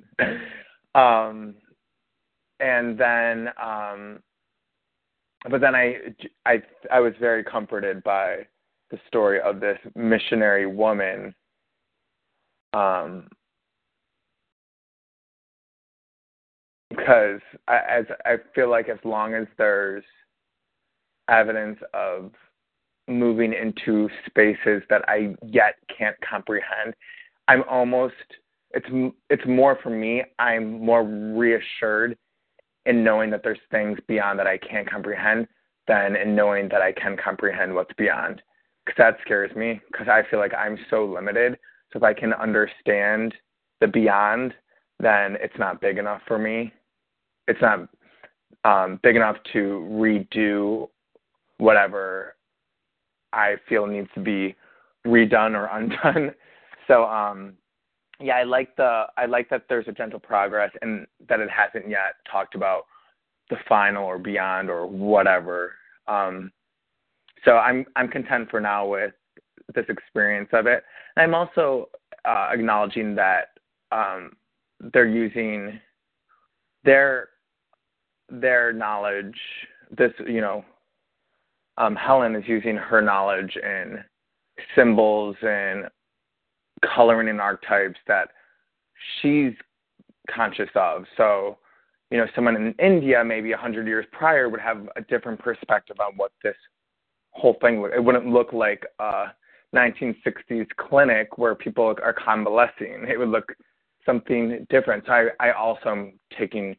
um, and then, um, but then I, I, I was very comforted by the story of this missionary woman, um, because I, as I feel like as long as there's evidence of moving into spaces that I yet can't comprehend, I'm almost, it's it's more for me, I'm more reassured in knowing that there's things beyond that I can't comprehend than in knowing that I can comprehend what's beyond. Because that scares me, because I feel like I'm so limited. So if I can understand the beyond, then it's not big enough for me. It's not um, big enough to redo whatever I feel needs to be redone or undone. So, um, yeah, I like the I like that there's a gentle progress and that it hasn't yet talked about the final or beyond or whatever. Um, so I'm I'm content for now with this experience of it. And I'm also uh, acknowledging that um, they're using their their knowledge. This, you know, um, Helen is using her knowledge and symbols and coloring in archetypes that she's conscious of. So, you know, someone in India maybe one hundred years prior would have a different perspective on what this whole thing would. It wouldn't look like a nineteen sixties clinic where people are convalescing. It would look something different. So I, I also am taking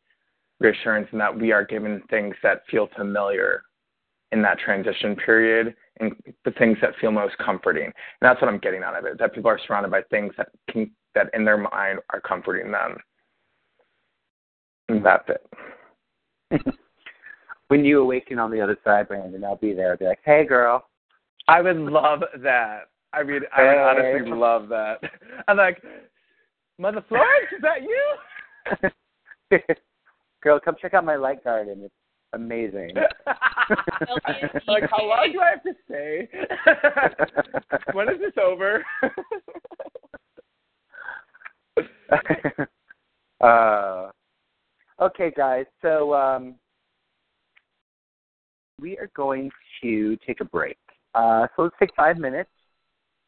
reassurance in that we are given things that feel familiar in that transition period, and the things that feel most comforting. And that's what I'm getting out of it, that people are surrounded by things that can, that in their mind are comforting them. And that's it. When you awaken on the other side, Brandon, I'll be there. I'll be like, hey, girl. I would love that. I mean, I would hey. honestly love that. I'm like, Mother Florence, is that you? Girl, come check out my light garden. It's amazing. Like, how long do I have to stay? When is this over? uh, okay, guys. So um, we are going to take a break. Uh, so let's take five minutes.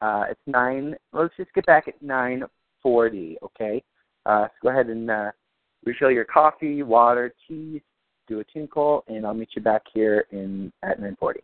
Uh, it's nine. Let's just get back at nine forty. Okay. Uh, so go ahead and uh, refill your coffee, water, tea. Do a tinkle, and I'll meet you back here in at nine forty.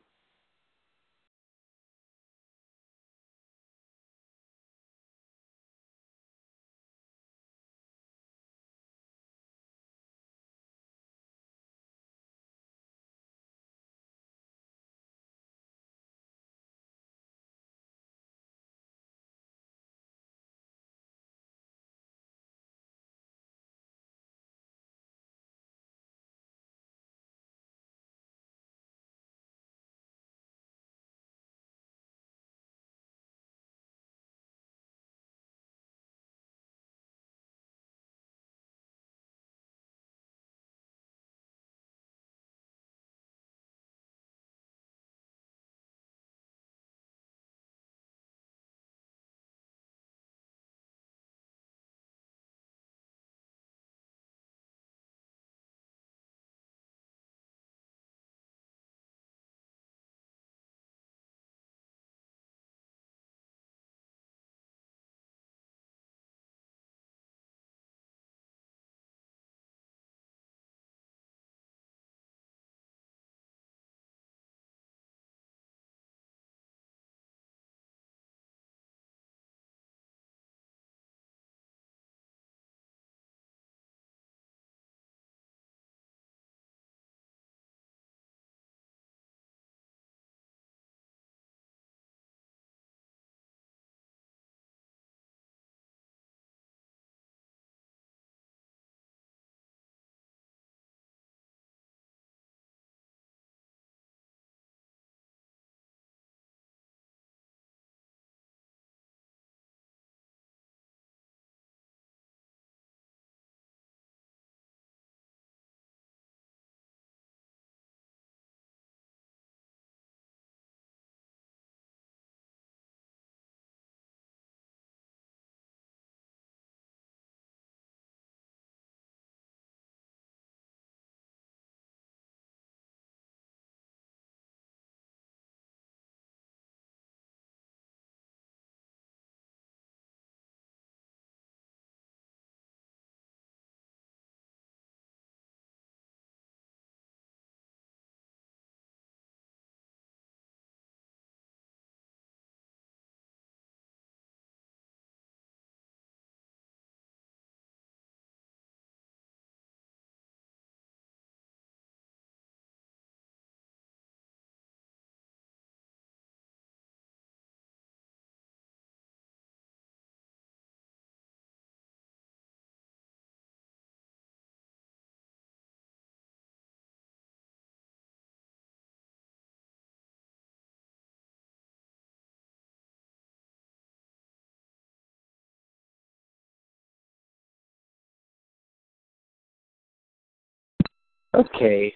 Okay,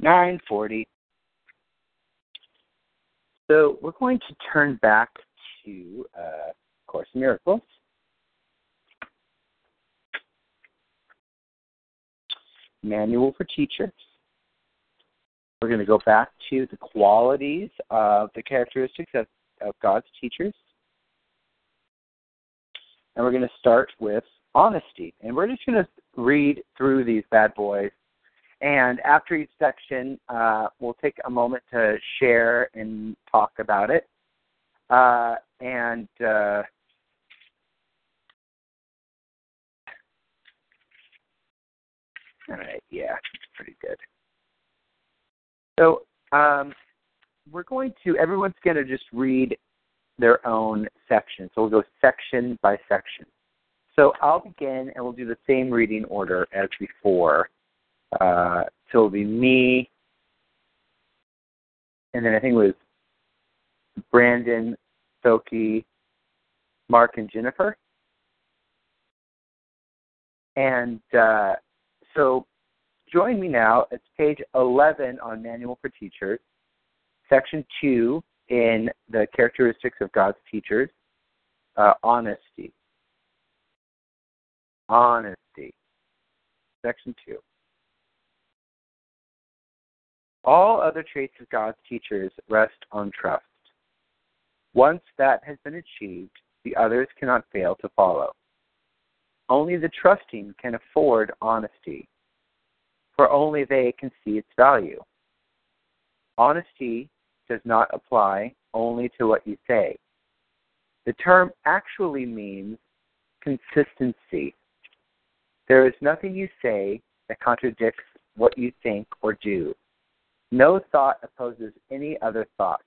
nine forty. So we're going to turn back to uh, Course in Miracles. Manual for Teachers. We're going to go back to the qualities of the characteristics of, of God's teachers. And we're going to start with honesty. And we're just going to read through these bad boys. And after each section, uh, we'll take a moment to share and talk about it. Uh, and uh, all right, yeah, pretty good. So um, we're going to, everyone's going to just read their own section. So we'll go section by section. So I'll begin, and we'll do the same reading order as before. Uh, so it'll be me, and then I think it was Brandon, Soki, Mark, and Jennifer. And uh, so join me now. It's page eleven on Manual for Teachers, section two in the characteristics of God's teachers, uh, honesty. Honesty. Section two. All other traits of God's teachers rest on trust. Once that has been achieved, the others cannot fail to follow. Only the trusting can afford honesty, for only they can see its value. Honesty does not apply only to what you say. The term actually means consistency. There is nothing you say that contradicts what you think or do. No thought opposes any other thought.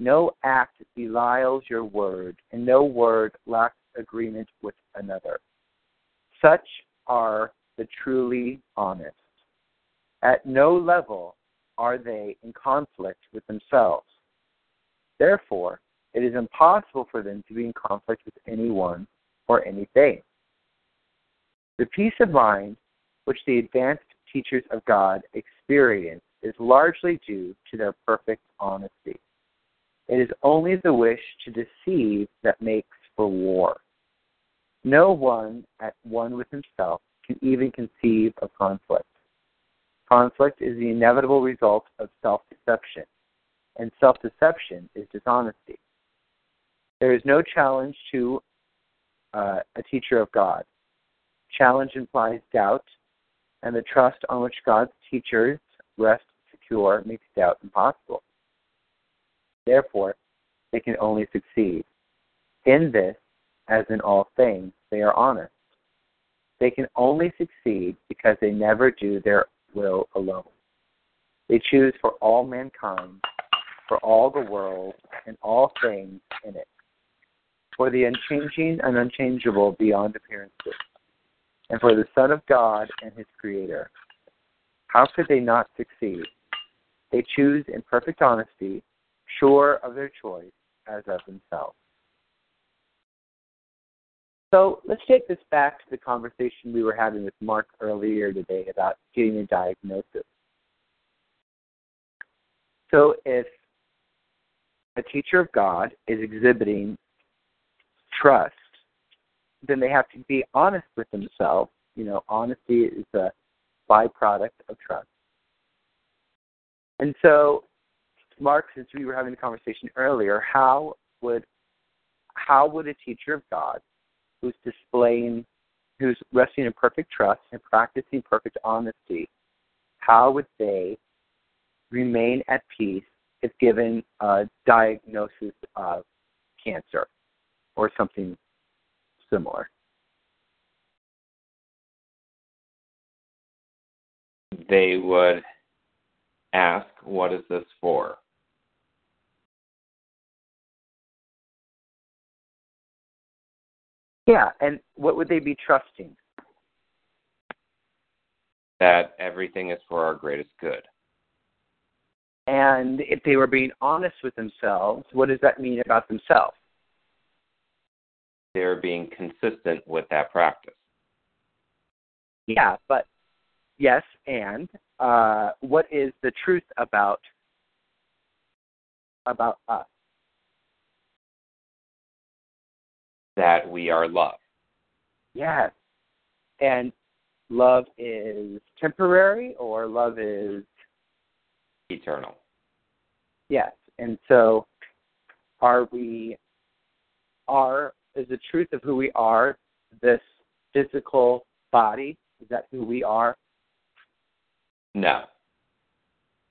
No act belies your word, and no word lacks agreement with another. Such are the truly honest. At no level are they in conflict with themselves. Therefore, it is impossible for them to be in conflict with anyone or anything. The peace of mind which the advanced teachers of God experience is largely due to their perfect honesty. It is only the wish to deceive that makes for war. No one at one with himself can even conceive of conflict. Conflict is the inevitable result of self-deception, and self-deception is dishonesty. There is no challenge to uh, a teacher of God. Challenge implies doubt, and the trust on which God's teachers rest secure makes doubt impossible. Therefore, they can only succeed. In this, as in all things, they are honest. They can only succeed because they never do their will alone. They choose for all mankind, for all the world, and all things in it, for the unchanging and unchangeable beyond appearances, and for the Son of God and his Creator. How could they not succeed? They choose in perfect honesty, sure of their choice as of themselves. So let's take this back to the conversation we were having with Mark earlier today about getting a diagnosis. So if a teacher of God is exhibiting trust, then they have to be honest with themselves. You know, honesty is a byproduct of trust. And so, Mark, since we were having a conversation earlier, how would how would a teacher of God who's displaying, who's resting in perfect trust and practicing perfect honesty, how would they remain at peace if given a diagnosis of cancer or something similar? They would ask, what is this for? Yeah, and what would they be trusting? That everything is for our greatest good. And if they were being honest with themselves, what does that mean about themselves? They're being consistent with that practice. Yeah, but Yes, and uh, what is the truth about about us? That we are love. Yes. And love is temporary, or love is eternal. Yes. And so are we, are, is the truth of who we are this physical body? Is that who we are? No.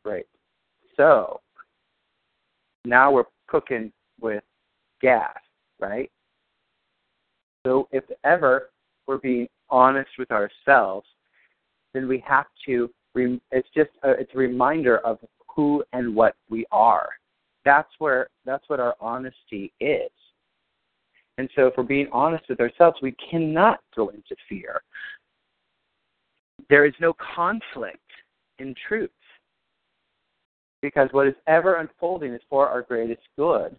Right. So now we're cooking with gas, right? So if ever we're being honest with ourselves, then we have to, re- it's just, a, it's a reminder of who and what we are. That's where, that's what our honesty is. And so if we're being honest with ourselves, we cannot go into fear. There is no conflict in truth, because what is ever unfolding is for our greatest good,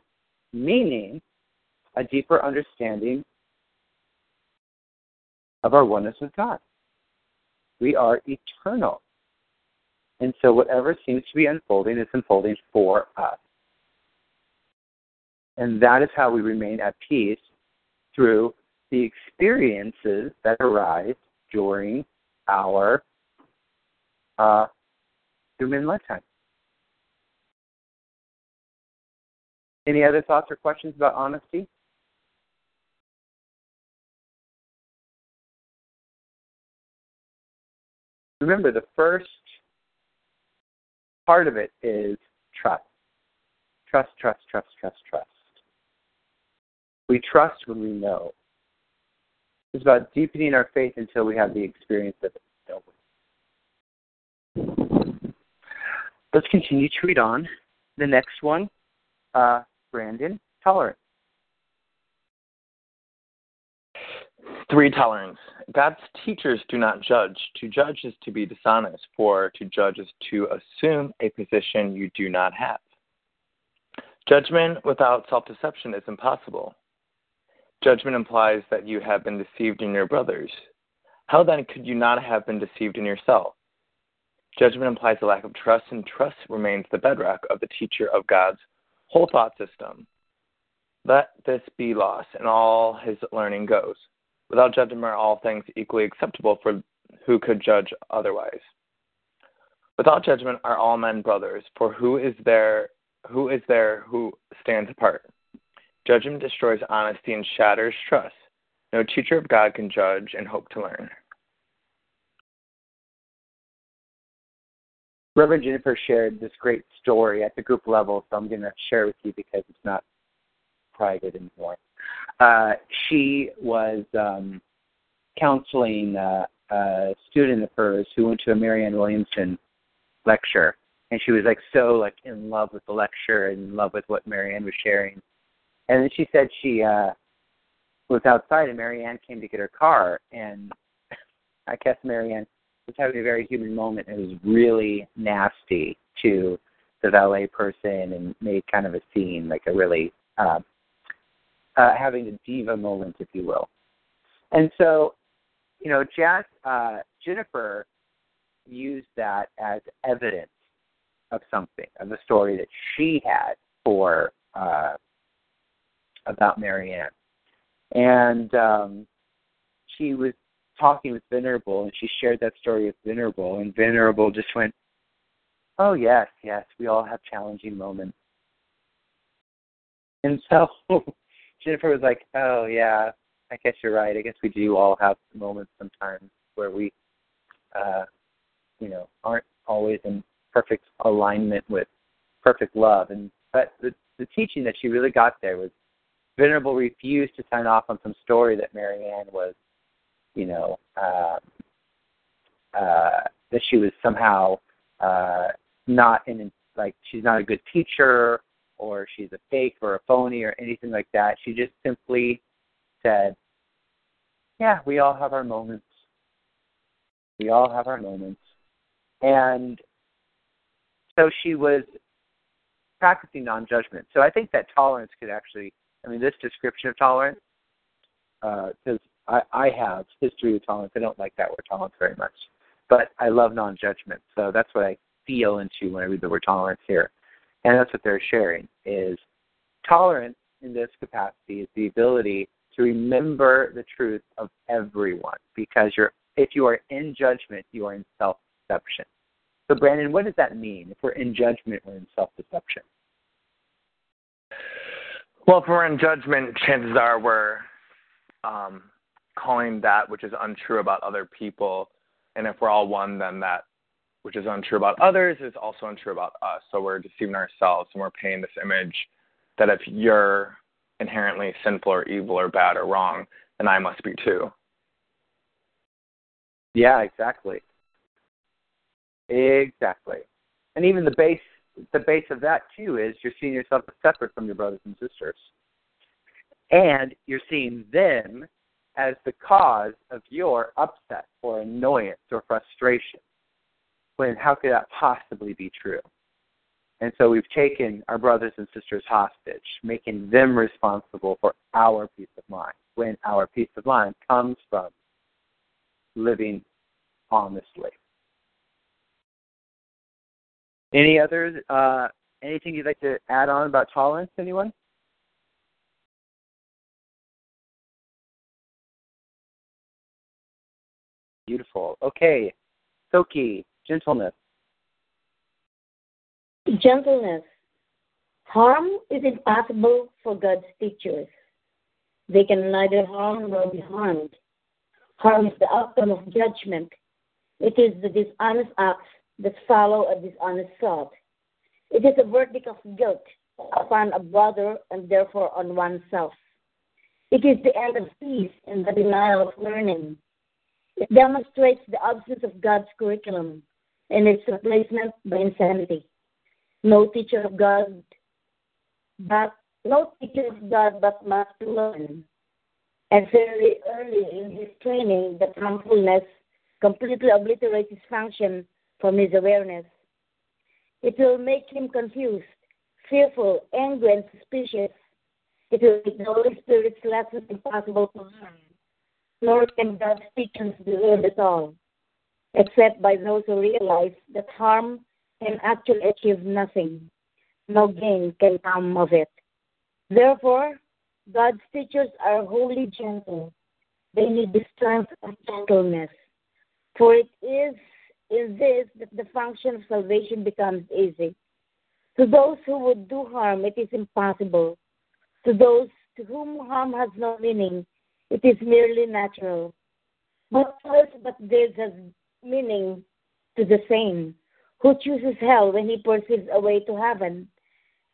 meaning a deeper understanding of our oneness with God. We are eternal. And so whatever seems to be unfolding is unfolding for us. And that is how we remain at peace, through the experiences that arise during our uh, human lifetime. Any other thoughts or questions about honesty? Remember, the first part of it is trust. Trust, trust, trust, trust, trust. We trust when we know. It's about deepening our faith until we have the experience of it. Let's continue to read on. The next one, uh, Brandon, tolerance. Three, tolerance. God's teachers do not judge. To judge is to be dishonest, for to judge is to assume a position you do not have. Judgment without self-deception is impossible. Judgment implies that you have been deceived in your brothers. How then could you not have been deceived in yourself? Judgment implies a lack of trust, and trust remains the bedrock of the teacher of God's whole thought system. Let this be lost, and all his learning goes. Without judgment are all things equally acceptable, for who could judge otherwise? Without judgment are all men brothers, for who is there who is there who stands apart? Judgment destroys honesty and shatters trust. No teacher of God can judge and hope to learn. Reverend Juniper shared this great story at the group level, so I'm going to share it with you because it's not private anymore. Uh, she was um, counseling uh, a student of hers who went to a Marianne Williamson lecture, and she was like so like in love with the lecture and in love with what Marianne was sharing. And then she said she uh, was outside, and Marianne came to get her car, and I guess Marianne was having a very human moment. It was really nasty to the valet person and made kind of a scene, like a really... Uh, Uh, having a diva moment, if you will. And so, you know, Jack, uh, Jennifer used that as evidence of something, of the story that she had for uh, about Marianne. And um, she was talking with Venerable, and she shared that story with Venerable, and Venerable just went, oh, yes, yes, we all have challenging moments. And so... Jennifer was like, oh, yeah, I guess you're right. I guess we do all have moments sometimes where we, uh, you know, aren't always in perfect alignment with perfect love. And But the, the teaching that she really got there was Venerable refused to sign off on some story that Marianne was, you know, um, uh, that she was somehow uh, not in, like, she's not a good teacher, or she's a fake or a phony or anything like that. She just simply said, yeah, we all have our moments. We all have our moments. And so she was practicing non-judgment. So I think that tolerance could actually, I mean, this description of tolerance, because uh, I, I have history with tolerance. I don't like that word tolerance very much. But I love non-judgment, so that's what I feel into when I read the word tolerance here. And that's what they're sharing, is tolerance in this capacity is the ability to remember the truth of everyone, because you're, if you are in judgment, you are in self-deception. So, Brandon, what does that mean? If we're in judgment, we're in self-deception. Well, if we're in judgment, chances are we're um, calling that which is untrue about other people. And if we're all one, then that which is untrue about others is also untrue about us. So we're deceiving ourselves, and we're painting this image that if you're inherently sinful or evil or bad or wrong, then I must be too. Yeah, exactly. Exactly. And even the base the base of that, too, is you're seeing yourself as separate from your brothers and sisters. And you're seeing them as the cause of your upset or annoyance or frustration, when how could that possibly be true? And so we've taken our brothers and sisters hostage, making them responsible for our peace of mind, when our peace of mind comes from living honestly. Any others, uh, anything you'd like to add on about tolerance, anyone? Beautiful. Okay. Soki, gentleness. Gentleness. Harm is impossible for God's teachers. They can neither harm nor be harmed. Harm is the outcome of judgment. It is the dishonest acts that follow a dishonest thought. It is a verdict of guilt upon a brother and therefore on oneself. It is the end of peace and the denial of learning. It demonstrates the absence of God's curriculum and its replacement by insanity. No teacher of God, but no teacher of God, but must learn. And very early in his training, that harmfulness completely obliterates his function from his awareness. It will make him confused, fearful, angry, and suspicious. It will make the Holy Spirit's lessons impossible to learn. Nor can God's teachings be learned at all, except by those who realize that harm can actually achieve nothing. No gain can come of it. Therefore, God's teachers are wholly gentle. They need the strength of gentleness, for it is in this that the function of salvation becomes easy. To those who would do harm, it is impossible. To those to whom harm has no meaning, it is merely natural. But else but this has meaning to the same, who chooses hell when he perceives a way to heaven,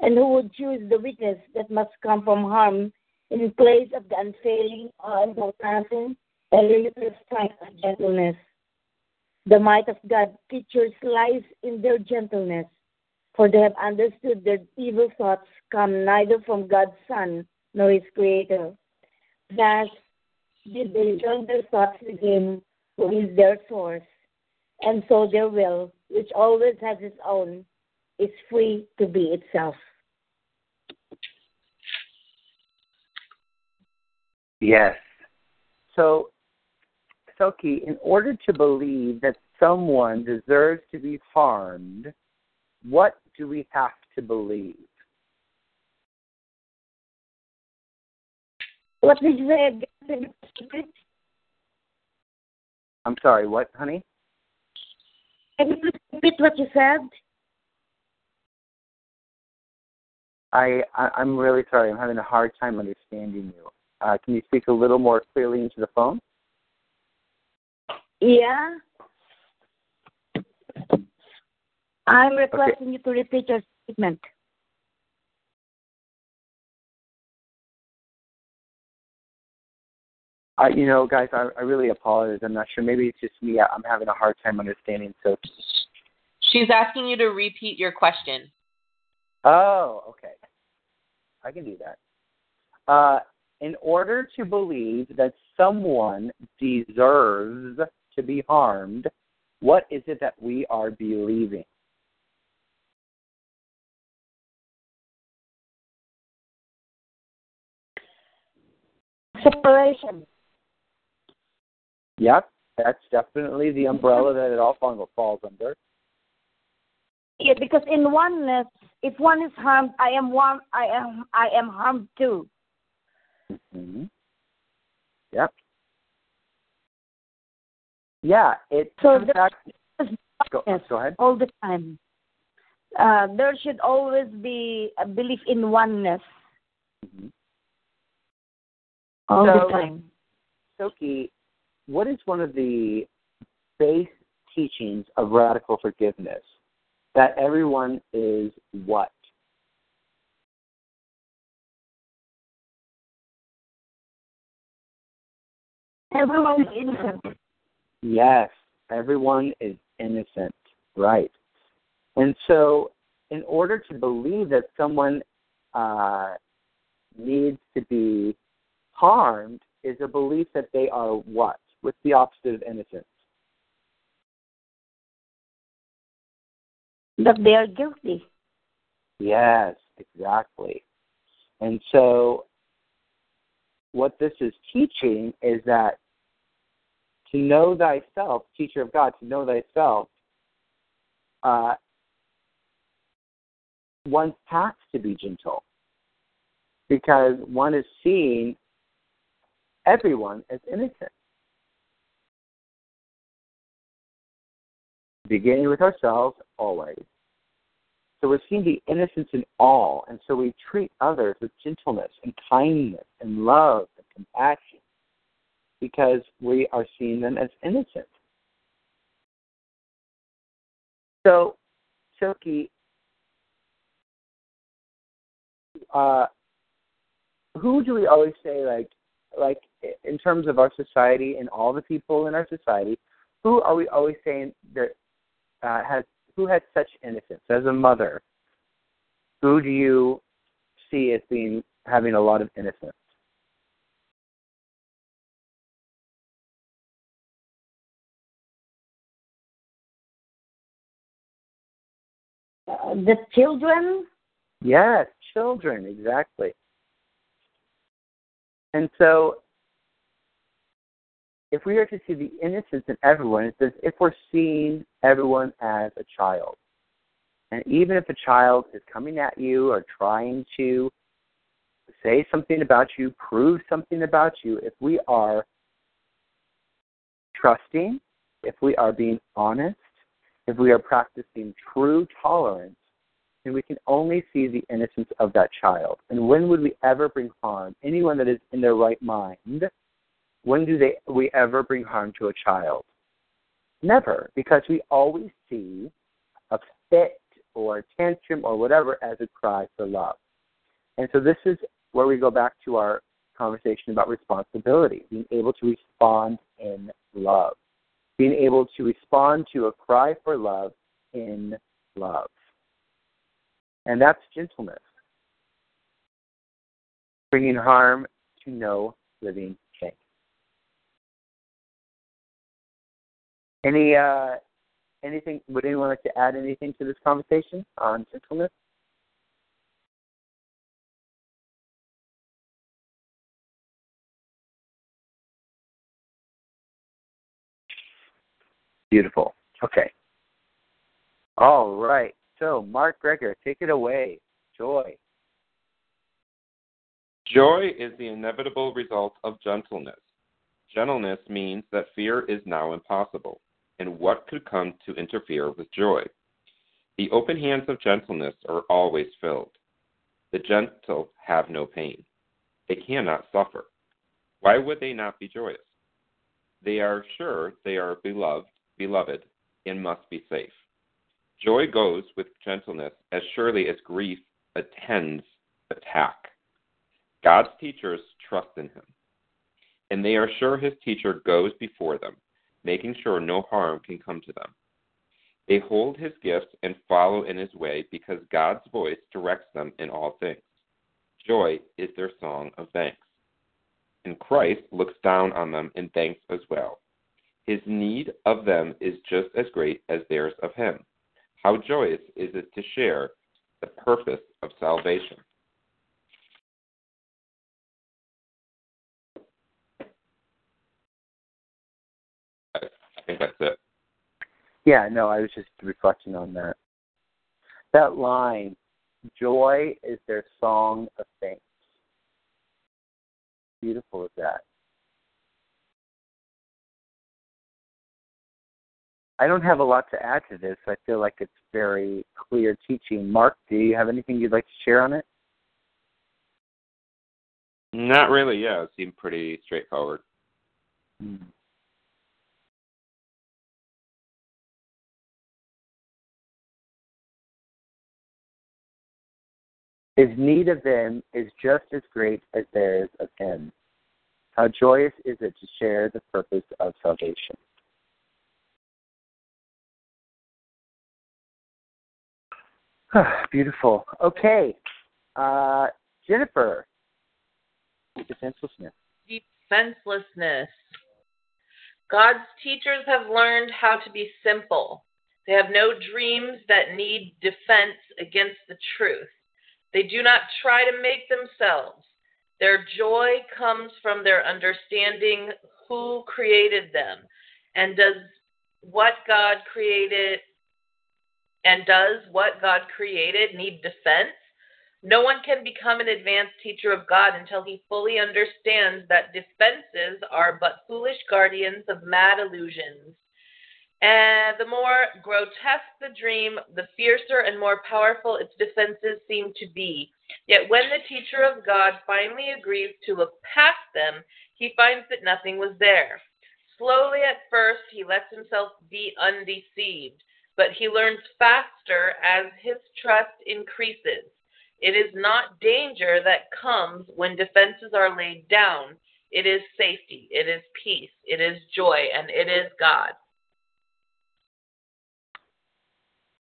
and who would choose the weakness that must come from harm in place of the unfailing, all-encompassing, and limitless strength of gentleness. The might of God's teachers lies in their gentleness, for they have understood that evil thoughts come neither from God's Son nor His Creator. Thus, did they join their thoughts with Him who is their source, and so their will, which always has its own, is free to be itself. Yes. So, Soki, in order to believe that someone deserves to be harmed, what do we have to believe? What did you say? I'm sorry, what, honey? Can you repeat what you said? I, I, I'm really sorry. I'm having a hard time understanding you. Uh, can you speak a little more clearly into the phone? Yeah. I'm requesting okay. you to repeat your statement. Uh, you know, guys, I, I really apologize. I'm not sure. Maybe it's just me. I'm having a hard time understanding. So, she's asking you to repeat your question. Oh, okay. I can do that. Uh, in order to believe that someone deserves to be harmed, what is it that we are believing? Separation. Yep, That's definitely the umbrella that it all falls under. Yeah, because in oneness, if one is harmed, I am one. I am. I am harmed too. Mm-hmm. Yep. Yeah. It. So comes back, go, go ahead. All the time. Uh, there should always be a belief in oneness. Mm-hmm. All so, the time. Soki, what is one of the base teachings of radical forgiveness? That everyone is what? Everyone is innocent. Yes, everyone is innocent, right. And so in order to believe that someone uh, needs to be harmed is a belief that they are what? What's the opposite of innocence? That they are guilty. Yes, exactly. And so what this is teaching is that to know thyself, teacher of God, to know thyself, uh, one's path to be gentle because one is seeing everyone as innocent. Beginning with ourselves, always. So we're seeing the innocence in all, and so we treat others with gentleness and kindness and love and compassion because we are seeing them as innocent. So, Silky, uh, who do we always say, like, like in terms of our society and all the people in our society, who are we always saying that uh, has who has such innocence? As a mother, who do you see as being having a lot of innocence? Uh, the children? Yes, children, exactly. And so if we are to see the innocence in everyone, it says if we're seeing everyone as a child. And even if a child is coming at you or trying to say something about you, prove something about you, if we are trusting, if we are being honest, if we are practicing true tolerance, then we can only see the innocence of that child. And when would we ever bring harm? Anyone that is in their right mind, when do they we ever bring harm to a child? Never, because we always see a fit or a tantrum or whatever as a cry for love. And so this is where we go back to our conversation about responsibility, being able to respond in love, being able to respond to a cry for love in love. And that's gentleness, bringing harm to no living. Any uh, anything? Would anyone like to add anything to this conversation on gentleness? Beautiful. Okay. All right. So, Mark Greger, take it away. Joy. Joy is the inevitable result of gentleness. Gentleness means that fear is now impossible. And what could come to interfere with joy? The open hands of gentleness are always filled. The gentle have no pain. They cannot suffer. Why would they not be joyous? They are sure they are beloved, beloved, and must be safe. Joy goes with gentleness as surely as grief attends attack. God's teachers trust in him, and they are sure his teacher goes before them, making sure no harm can come to them. They hold his gifts and follow in his way because God's voice directs them in all things. Joy is their song of thanks. And Christ looks down on them in thanks as well. His need of them is just as great as theirs of him. How joyous is it to share the purpose of salvation? I think that's it. Yeah, no, I was just reflecting on that. That line, joy is their song of thanks. Beautiful is that. I don't have a lot to add to this. I feel like it's very clear teaching. Mark, do you have anything you'd like to share on it? Not really, yeah. It seemed pretty straightforward. Mm. His need of them is just as great as theirs of him. How joyous is it to share the purpose of salvation? Beautiful. Okay. Uh, Jennifer. Defenselessness. Defenselessness. God's teachers have learned how to be simple. They have no dreams that need defense against the truth. They do not try to make themselves. Their joy comes from their understanding who created them and does what God created and does what God created need defense. No one can become an advanced teacher of God until he fully understands that defenses are but foolish guardians of mad illusions. And the more grotesque the dream, the fiercer and more powerful its defenses seem to be. Yet when the teacher of God finally agrees to look past them, he finds that nothing was there. Slowly at first, he lets himself be undeceived, but he learns faster as his trust increases. It is not danger that comes when defenses are laid down. It is safety, it is peace, it is joy, and it is God.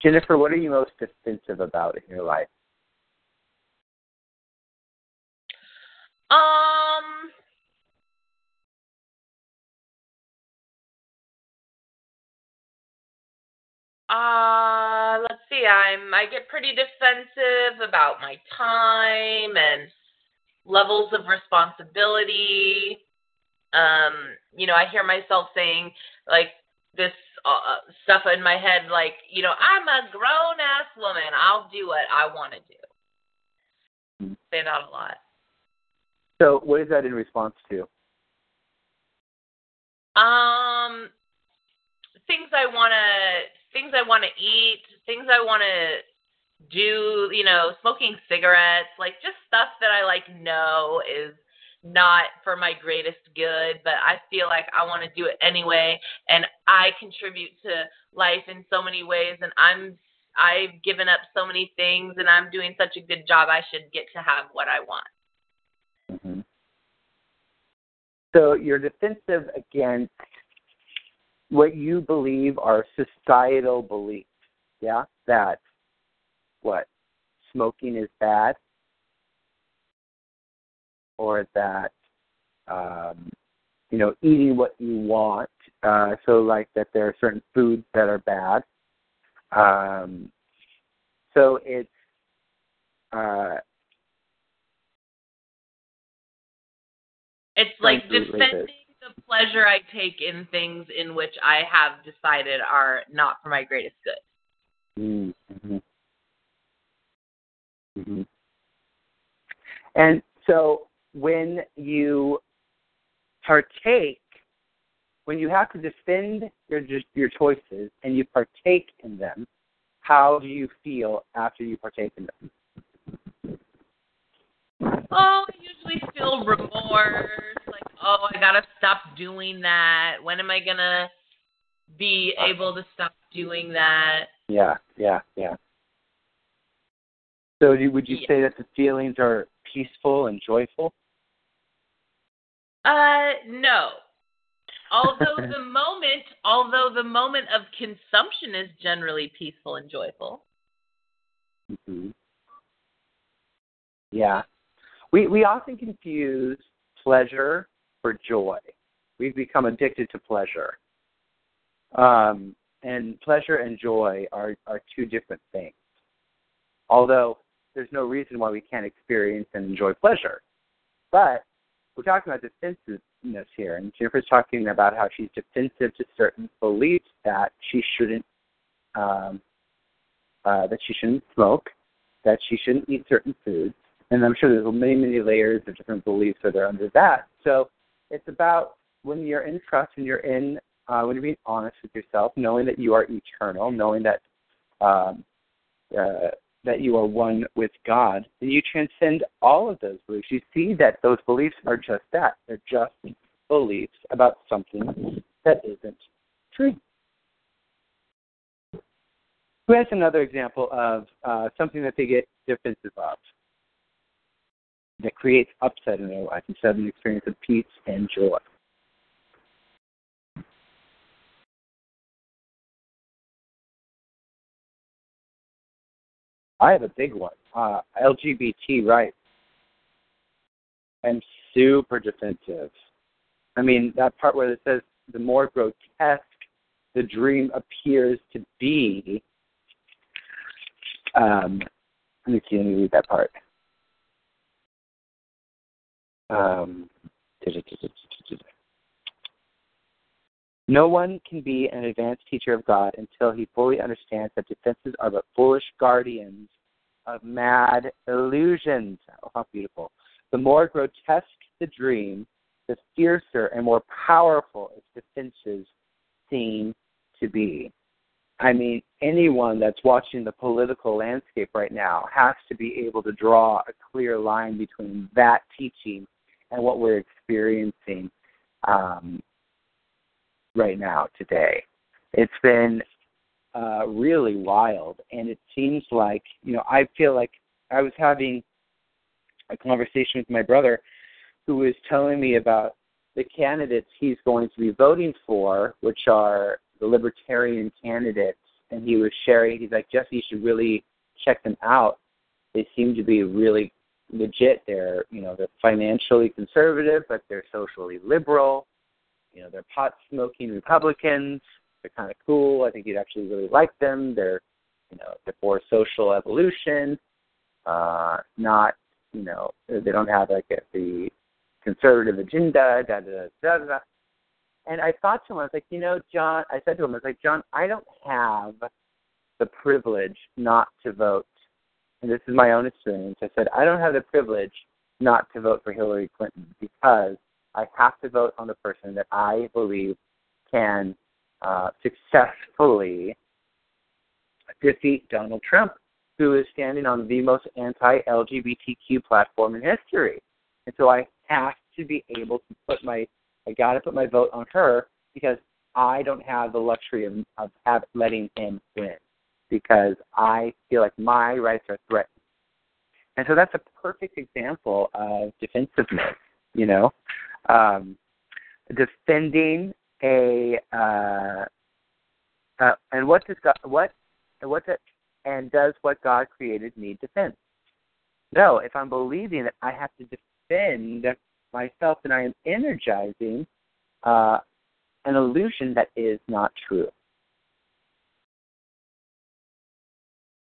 Jennifer, what are you most defensive about in your life? Um, uh, let's see, I'm, I get pretty defensive about my time and levels of responsibility. Um, you know, I hear myself saying, like, this Uh, stuff in my head, like, you know, I'm a grown-ass woman. I'll do what I want to do. Mm. Say that a lot. So what is that in response to? Um, things I want to, things I want to eat, things I want to do, you know, smoking cigarettes, like just stuff that I, like, know is not for my greatest good, but I feel like I want to do it anyway, and I contribute to life in so many ways, and I'm, I've given up so many things, and I'm doing such a good job, I should get to have what I want. Mm-hmm. So you're defensive against what you believe are societal beliefs, yeah? That, what, smoking is bad? Or that, um, you know, eating what you want. Uh, so, like, that there are certain foods that are bad. Um, so it's uh, it's like defending like the pleasure I take in things in which I have decided are not for my greatest good. Mm-hmm. Mm-hmm. And so, when you partake, when you have to defend your your choices and you partake in them, how do you feel after you partake in them? Oh, I usually feel remorse, like, oh, I gotta stop doing that. When am I gonna be able to stop doing that? Yeah, yeah, yeah. So do, would you yeah. say that the feelings are peaceful and joyful? Uh, no. Although the moment, although the moment of consumption is generally peaceful and joyful. Mm-hmm. Yeah. We we often confuse pleasure for joy. We've become addicted to pleasure. Um, and pleasure and joy are, are two different things. Although there's no reason why we can't experience and enjoy pleasure. But we're talking about defenses, this here. And Jennifer's talking about how she's defensive to certain beliefs that she shouldn't, um, uh, that she shouldn't smoke, that she shouldn't eat certain foods. And I'm sure there's many, many layers of different beliefs that are under that. So it's about when you're in trust, when you're in, uh, when you're being honest with yourself, knowing that you are eternal, knowing that um, uh, that you are one with God, and you transcend all of those beliefs. You see that those beliefs are just that. They're just beliefs about something that isn't true. Who has another example of uh, something that they get defensive of that creates upset in their life instead of an experience of peace and joy? I have a big one, uh, L G B T rights. I'm super defensive. I mean, that part where it says the more grotesque the dream appears to be. Um, let me see, let me read that part. Um, no one can be an advanced teacher of God until he fully understands that defenses are but foolish guardians of mad illusions. Oh, how beautiful. The more grotesque the dream, the fiercer and more powerful its defenses seem to be. I mean, anyone that's watching the political landscape right now has to be able to draw a clear line between that teaching and what we're experiencing um, right now, today. It's been uh, really wild, and it seems like, you know, I feel like I was having a conversation with my brother who was telling me about the candidates he's going to be voting for, which are the libertarian candidates, and he was sharing, he's like, Jesse, you should really check them out. They seem to be really legit. They're, you know, they're financially conservative, but they're socially liberal. You know, they're pot-smoking Republicans. They're kind of cool. I think you'd actually really like them. They're, you know, they're for social evolution, uh, not, you know, they don't have, like, a, the conservative agenda, da-da-da-da-da. And I thought to him, I was like, you know, John, I said to him, I was like, John, I don't have the privilege not to vote. And this is my own experience. I said, I don't have the privilege not to vote for Hillary Clinton because I have to vote on the person that I believe can uh, successfully defeat Donald Trump, who is standing on the most anti-L G B T Q platform in history. And so I have to be able to put my I got to put my vote on her because I don't have the luxury of, of have, letting him win because I feel like my rights are threatened. And so that's a perfect example of defensiveness, you know, um, defending a uh, uh, and what does God what what does, and does what God created need defense? No, if I'm believing that I have to defend myself, and I am energizing uh, an illusion that is not true.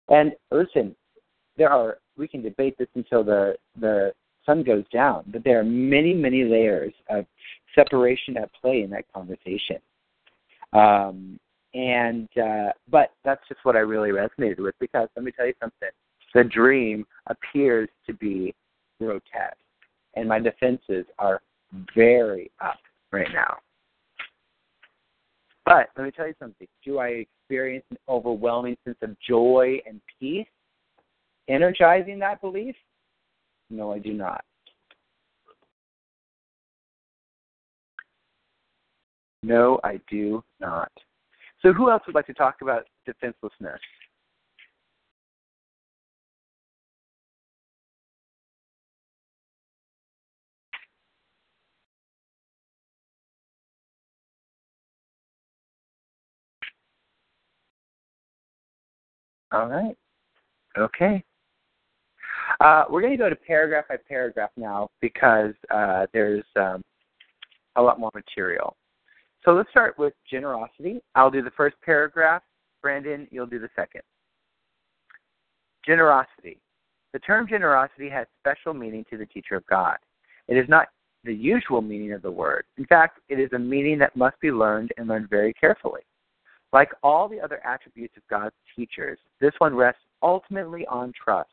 And listen, there are we can debate this until the, the sun goes down, but there are many, many layers of separation at play in that conversation. Um, and uh, but that's just what I really resonated with because let me tell you something: the dream appears to be grotesque. And my defenses are very up right now. But let me tell you something. Do I experience an overwhelming sense of joy and peace, energizing that belief? No, I do not. No, I do not. So who else would like to talk about defenselessness? All right. Okay. Uh, we're going to go to paragraph by paragraph now because uh, there's um, a lot more material. So let's start with generosity. I'll do the first paragraph. Brandon, you'll do the second. Generosity. The term generosity has special meaning to the teacher of God. It is not the usual meaning of the word. In fact, it is a meaning that must be learned and learned very carefully. Like all the other attributes of God's teachers, this one rests ultimately on trust,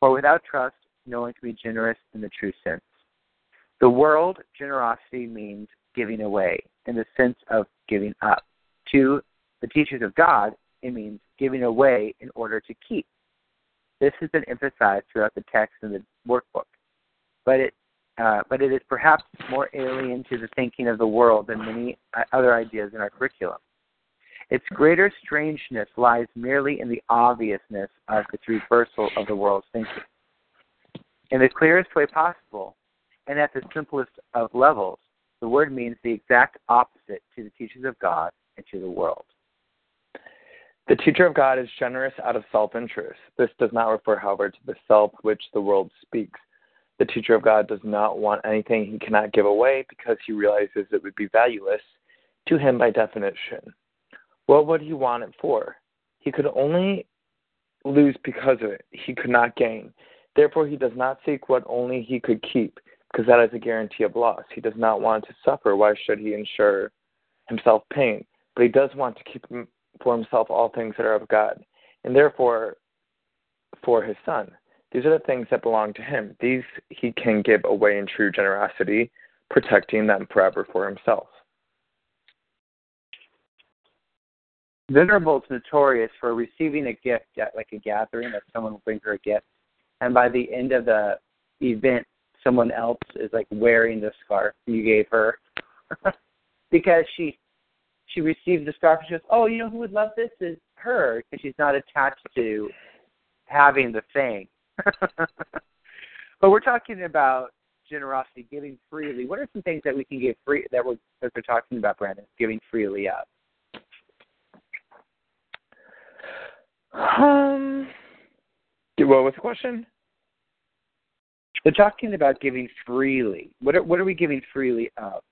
for without trust, no one can be generous in the true sense. The world, generosity means giving away in the sense of giving up. To the teachers of God, it means giving away in order to keep. This has been emphasized throughout the text and the workbook, but it uh, but it is perhaps more alien to the thinking of the world than many other ideas in our curriculum. Its greater strangeness lies merely in the obviousness of its reversal of the world's thinking. In the clearest way possible, and at the simplest of levels, the word means the exact opposite to the teachings of God and to the world. The teacher of God is generous out of self-interest. This does not refer, however, to the self which the world speaks. The teacher of God does not want anything he cannot give away because he realizes it would be valueless to him by definition. What would he want it for? He could only lose because of it. He could not gain. Therefore, he does not seek what only he could keep, because that is a guarantee of loss. He does not want to suffer. Why should he ensure himself pain? But he does want to keep for himself all things that are of God, and therefore for his Son. These are the things that belong to him. These he can give away in true generosity, protecting them forever for himself. Venerable is notorious for receiving a gift at like a gathering, that someone brings her a gift, and by the end of the event, someone else is like wearing the scarf you gave her because she she received the scarf and she goes, oh, you know who would love this is her, because she's not attached to having the thing. But we're talking about generosity, giving freely. What are some things that we can give free that we're that we're talking about, Brandon? Giving freely up. Um, what was the question? We're talking about giving freely. What are, what are we giving freely up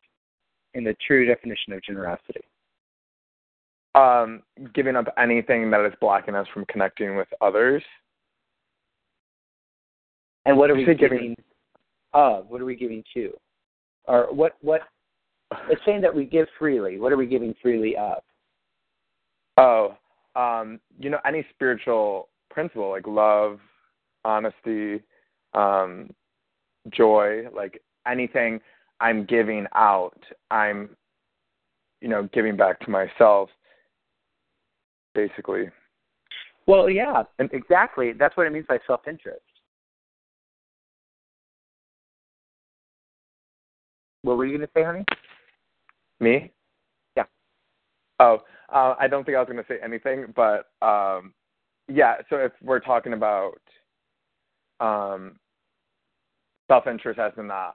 in the true definition of generosity? Um, giving up anything that is blocking us from connecting with others. And what are we giving, giving of? What are we giving to? Or what, what? It's saying that we give freely. What are we giving freely up? Oh, Um, you know, any spiritual principle, like love, honesty, um, joy, like anything I'm giving out, I'm, you know, giving back to myself, basically. Well, yeah, exactly. That's what it means by self-interest. What were you going to say, honey? Me? Oh, uh, I don't think I was going to say anything, but um, yeah, so if we're talking about um, self-interest as in the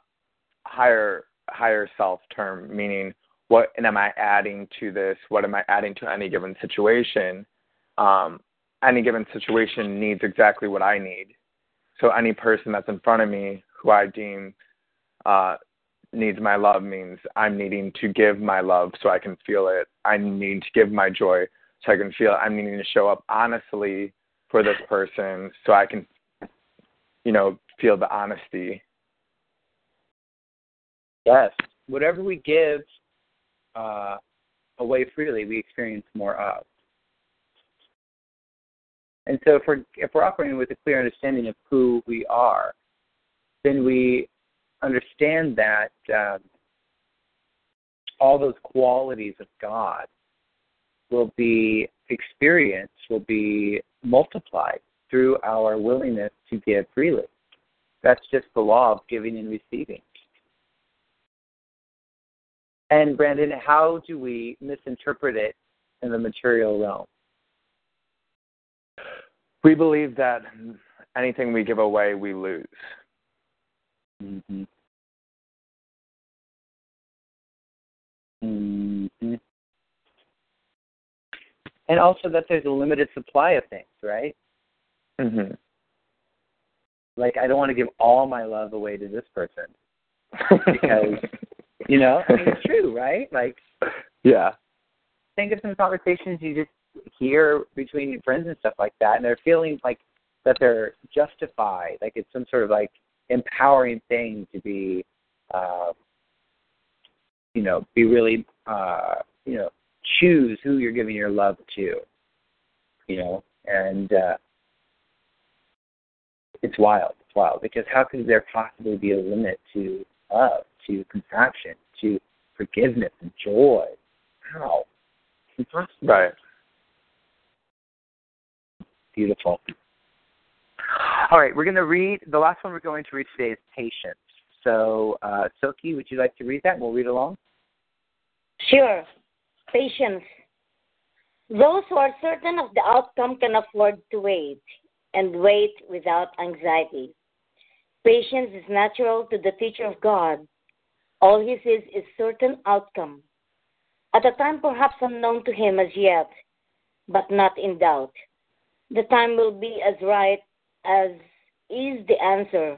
higher, higher self term, meaning what and am I adding to this? What am I adding to any given situation? Um, any given situation needs exactly what I need. So any person that's in front of me who I deem uh needs my love means I'm needing to give my love so I can feel it. I'm needing to give my joy so I can feel it. I'm needing to show up honestly for this person so I can, you know, feel the honesty. Yes. Whatever we give uh, away freely, we experience more of. And so if we're, if we're operating with a clear understanding of who we are, then we understand that um, all those qualities of God will be experienced, will be multiplied through our willingness to give freely. That's just the law of giving and receiving. And Brandon, how do we misinterpret it in the material realm? We believe that anything we give away, we lose. Mm-hmm. Mm-hmm. And also that there's a limited supply of things, right? Mm-hmm. Like, I don't want to give all my love away to this person because, you know, I mean, it's true, right? Like, yeah. Think of some conversations you just hear between your friends and stuff like that, and they're feeling like that they're justified, like it's some sort of like empowering thing to be uh, you know, be really, uh, you know, choose who you're giving your love to, you know, and uh, it's wild, it's wild, because how could there possibly be a limit to love, to compassion, to forgiveness and joy? How? It's impossible. Right. Beautiful. All right, we're going to read, the last one we're going to read today is Patience. So, uh, Silky, would you like to read that? We'll read along. Sure. Patience. Those who are certain of the outcome can afford to wait, and wait without anxiety. Patience is natural to the teacher of God. All he sees is certain outcome, at a time perhaps unknown to him as yet, but not in doubt. The time will be as right as is the answer,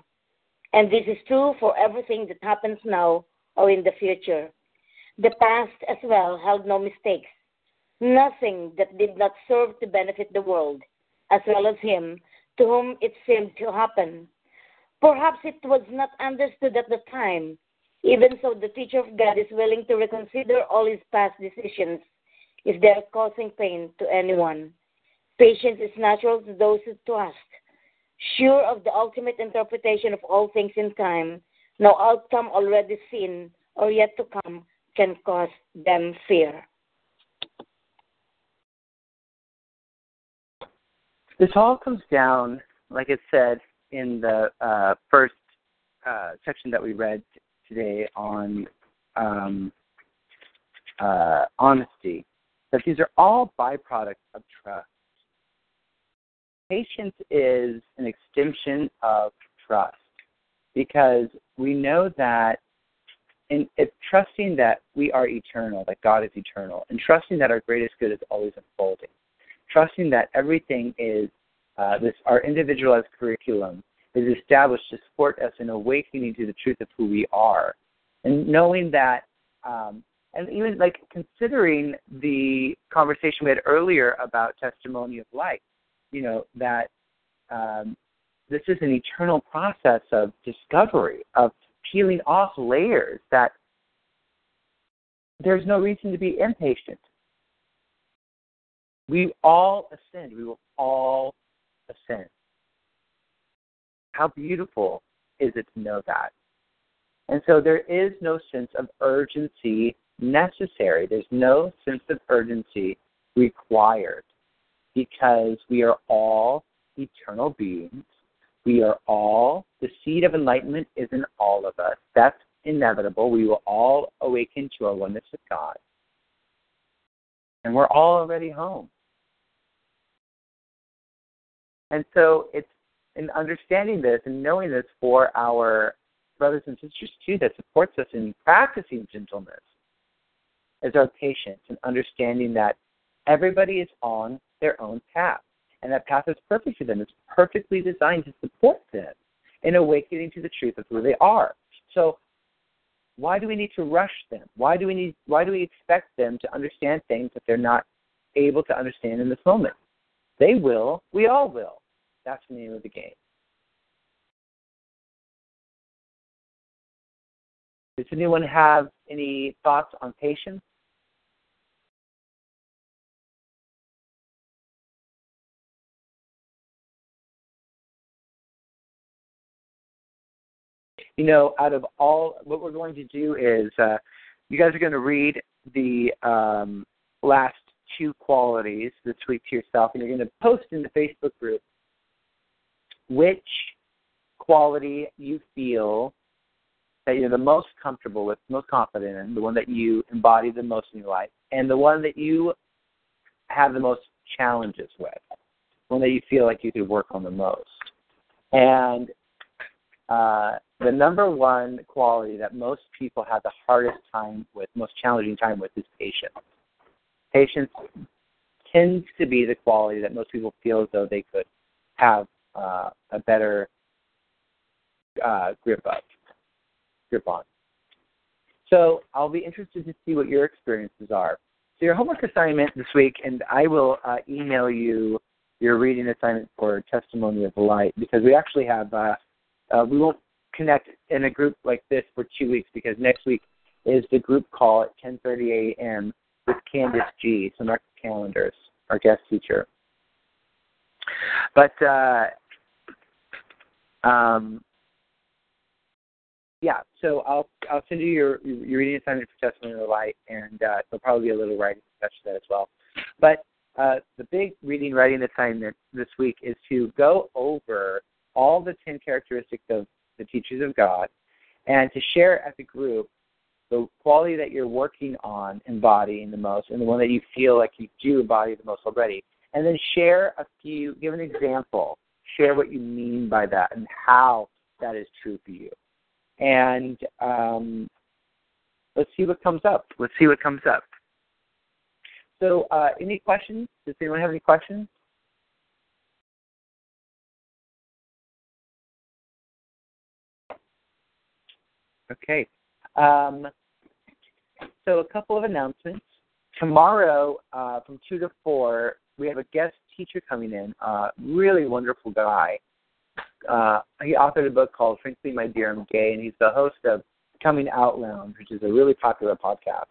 and this is true for everything that happens now or in the future. The past as well held no mistakes, nothing that did not serve to benefit the world, as well as him to whom it seemed to happen. Perhaps it was not understood at the time. Even so, the teacher of God is willing to reconsider all his past decisions if they are causing pain to anyone. Patience is natural to those who trust, sure of the ultimate interpretation of all things in time. No outcome already seen or yet to come can cause them fear. This all comes down, like it said in the uh, first uh, section that we read today on um, uh, honesty, that these are all byproducts of trust. Patience is an extension of trust, because we know that in, in trusting that we are eternal, that God is eternal, and trusting that our greatest good is always unfolding, trusting that everything is, uh, this our individualized curriculum is established to support us in awakening to the truth of who we are, and knowing that, um, and even like considering the conversation we had earlier about testimony of light. You know, that um, this is an eternal process of discovery, of peeling off layers, that there's no reason to be impatient. We all ascend. We will all ascend. How beautiful is it to know that? And so there is no sense of urgency necessary. There's no sense of urgency required, because we are all eternal beings. We are all, the seed of enlightenment is in all of us. That's inevitable. We will all awaken to our oneness with God. And we're all already home. And so it's in understanding this and knowing this for our brothers and sisters too that supports us in practicing gentleness is our patience and understanding that everybody is on their own path, and that path is perfect for them. It's perfectly designed to support them in awakening to the truth of who they are. So why do we need to rush them? Why do we need? Why do we expect them to understand things that they're not able to understand in this moment? They will. We all will. That's the name of the game. Does anyone have any thoughts on patience? You know, out of all, what we're going to do is uh, you guys are going to read the um, last two qualities this week to yourself, and you're going to post in the Facebook group which quality you feel that you're the most comfortable with, most confident in, the one that you embody the most in your life, and the one that you have the most challenges with, the one that you feel like you could work on the most. And Uh, the number one quality that most people have the hardest time with, most challenging time with, is patience. Patience tends to be the quality that most people feel as though they could have uh, a better uh, grip of, grip on. So I'll be interested to see what your experiences are. So your homework assignment this week, and I will uh, email you your reading assignment for Testimony of Light, because we actually have... Uh, Uh, we won't connect in a group like this for two weeks because next week is the group call at ten thirty a.m. with Candace G. So mark your calendars, our guest teacher. But, uh, um, yeah, so I'll I'll send you your, your reading assignment for Testimony of Light, and uh, there'll probably be a little writing attached to that as well. But uh, the big reading writing assignment this week is to go over all the ten characteristics of the teachers of God and to share as a group the quality that you're working on embodying the most and the one that you feel like you do embody the most already. And then share a few, give an example, share what you mean by that and how that is true for you. And um, let's see what comes up. Let's see what comes up. So uh, any questions? Does anyone have any questions? Okay. Um, so a couple of announcements. Tomorrow uh, from two to four, we have a guest teacher coming in, a uh, really wonderful guy. Uh, he authored a book called Frankly, My Dear, I'm Gay, and he's the host of Coming Out Lounge, which is a really popular podcast.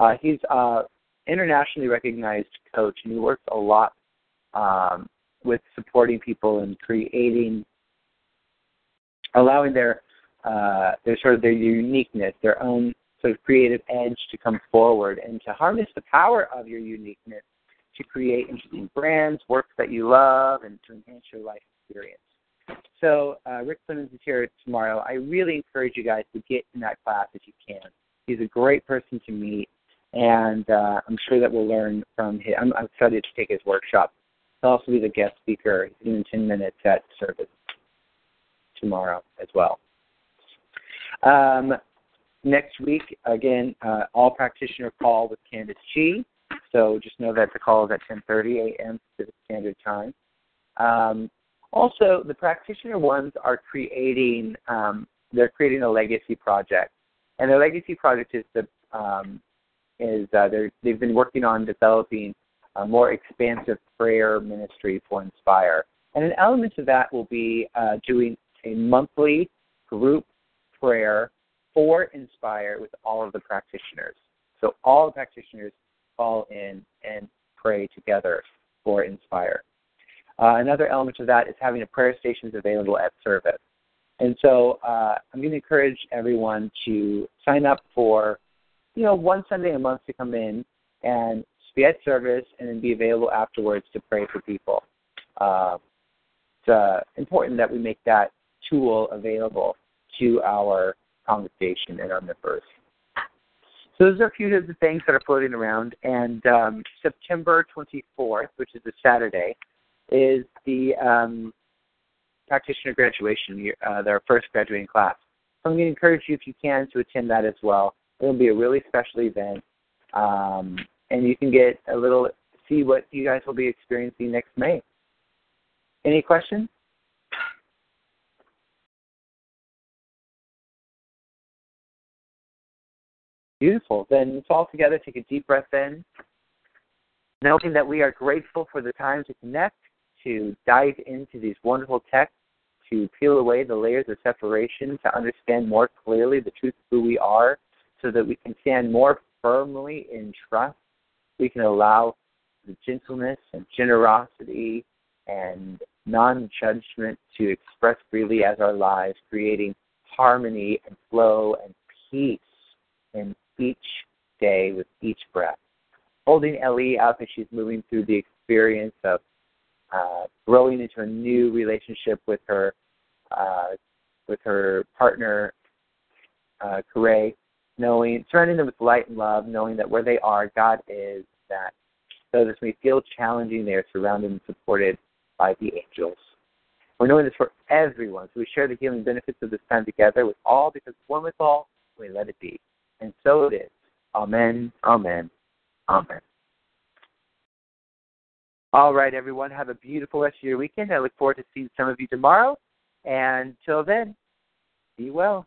Uh, he's an internationally recognized coach, and he works a lot um, with supporting people and creating, allowing their uh, their sort of their uniqueness, their own sort of creative edge to come forward and to harness the power of your uniqueness to create interesting brands, works that you love, and to enhance your life experience. So uh, Rick Clemens is here tomorrow. I really encourage you guys to get in that class if you can. He's a great person to meet, and uh, I'm sure that we'll learn from him. I'm, I'm excited to take his workshop. He'll also be the guest speaker in ten minutes at service tomorrow as well. Um, next week, again, uh, all practitioner call with Candace G. So just know that the call is at ten thirty a.m. Pacific Standard Time. Um, Also, the practitioner ones are creating, um, they're creating a legacy project. And their legacy project is, the, um, is uh, they've been working on developing a more expansive prayer ministry for Inspire. And an element of that will be uh, doing a monthly group prayer for Inspire with all of the practitioners. So all the practitioners fall in and pray together for Inspire. Uh, another element of that is having a prayer stations available at service. And so uh, I'm going to encourage everyone to sign up for, you know, one Sunday a month to come in and be at service and then be available afterwards to pray for people. Uh, it's uh, important that we make that tool available to our congregation and our members. So those are a few of the things that are floating around. And um, September twenty-fourth, which is a Saturday, is the um, practitioner graduation, uh, their first graduating class. So I'm going to encourage you, if you can, to attend that as well. It'll be a really special event, um, and you can get a little, see what you guys will be experiencing next May. Any questions? Beautiful. Then let's all together take a deep breath in, noting that we are grateful for the time to connect, to dive into these wonderful texts, to peel away the layers of separation, to understand more clearly the truth of who we are so that we can stand more firmly in trust. We can allow the gentleness and generosity and non-judgment to express freely as our lives, creating harmony and flow and peace in each day with each breath. Holding L E up as she's moving through the experience of Uh, growing into a new relationship with her, uh, with her partner, uh, Corey, knowing, surrounding them with light and love, knowing that where they are, God is. That though this may feel challenging, they are surrounded and supported by the angels. We're knowing this for everyone, so we share the healing benefits of this time together with all, because one with all, we let it be, and so it is. Amen. Amen. Amen. All right, everyone, have a beautiful rest of your weekend. I look forward to seeing some of you tomorrow. And till then, be well.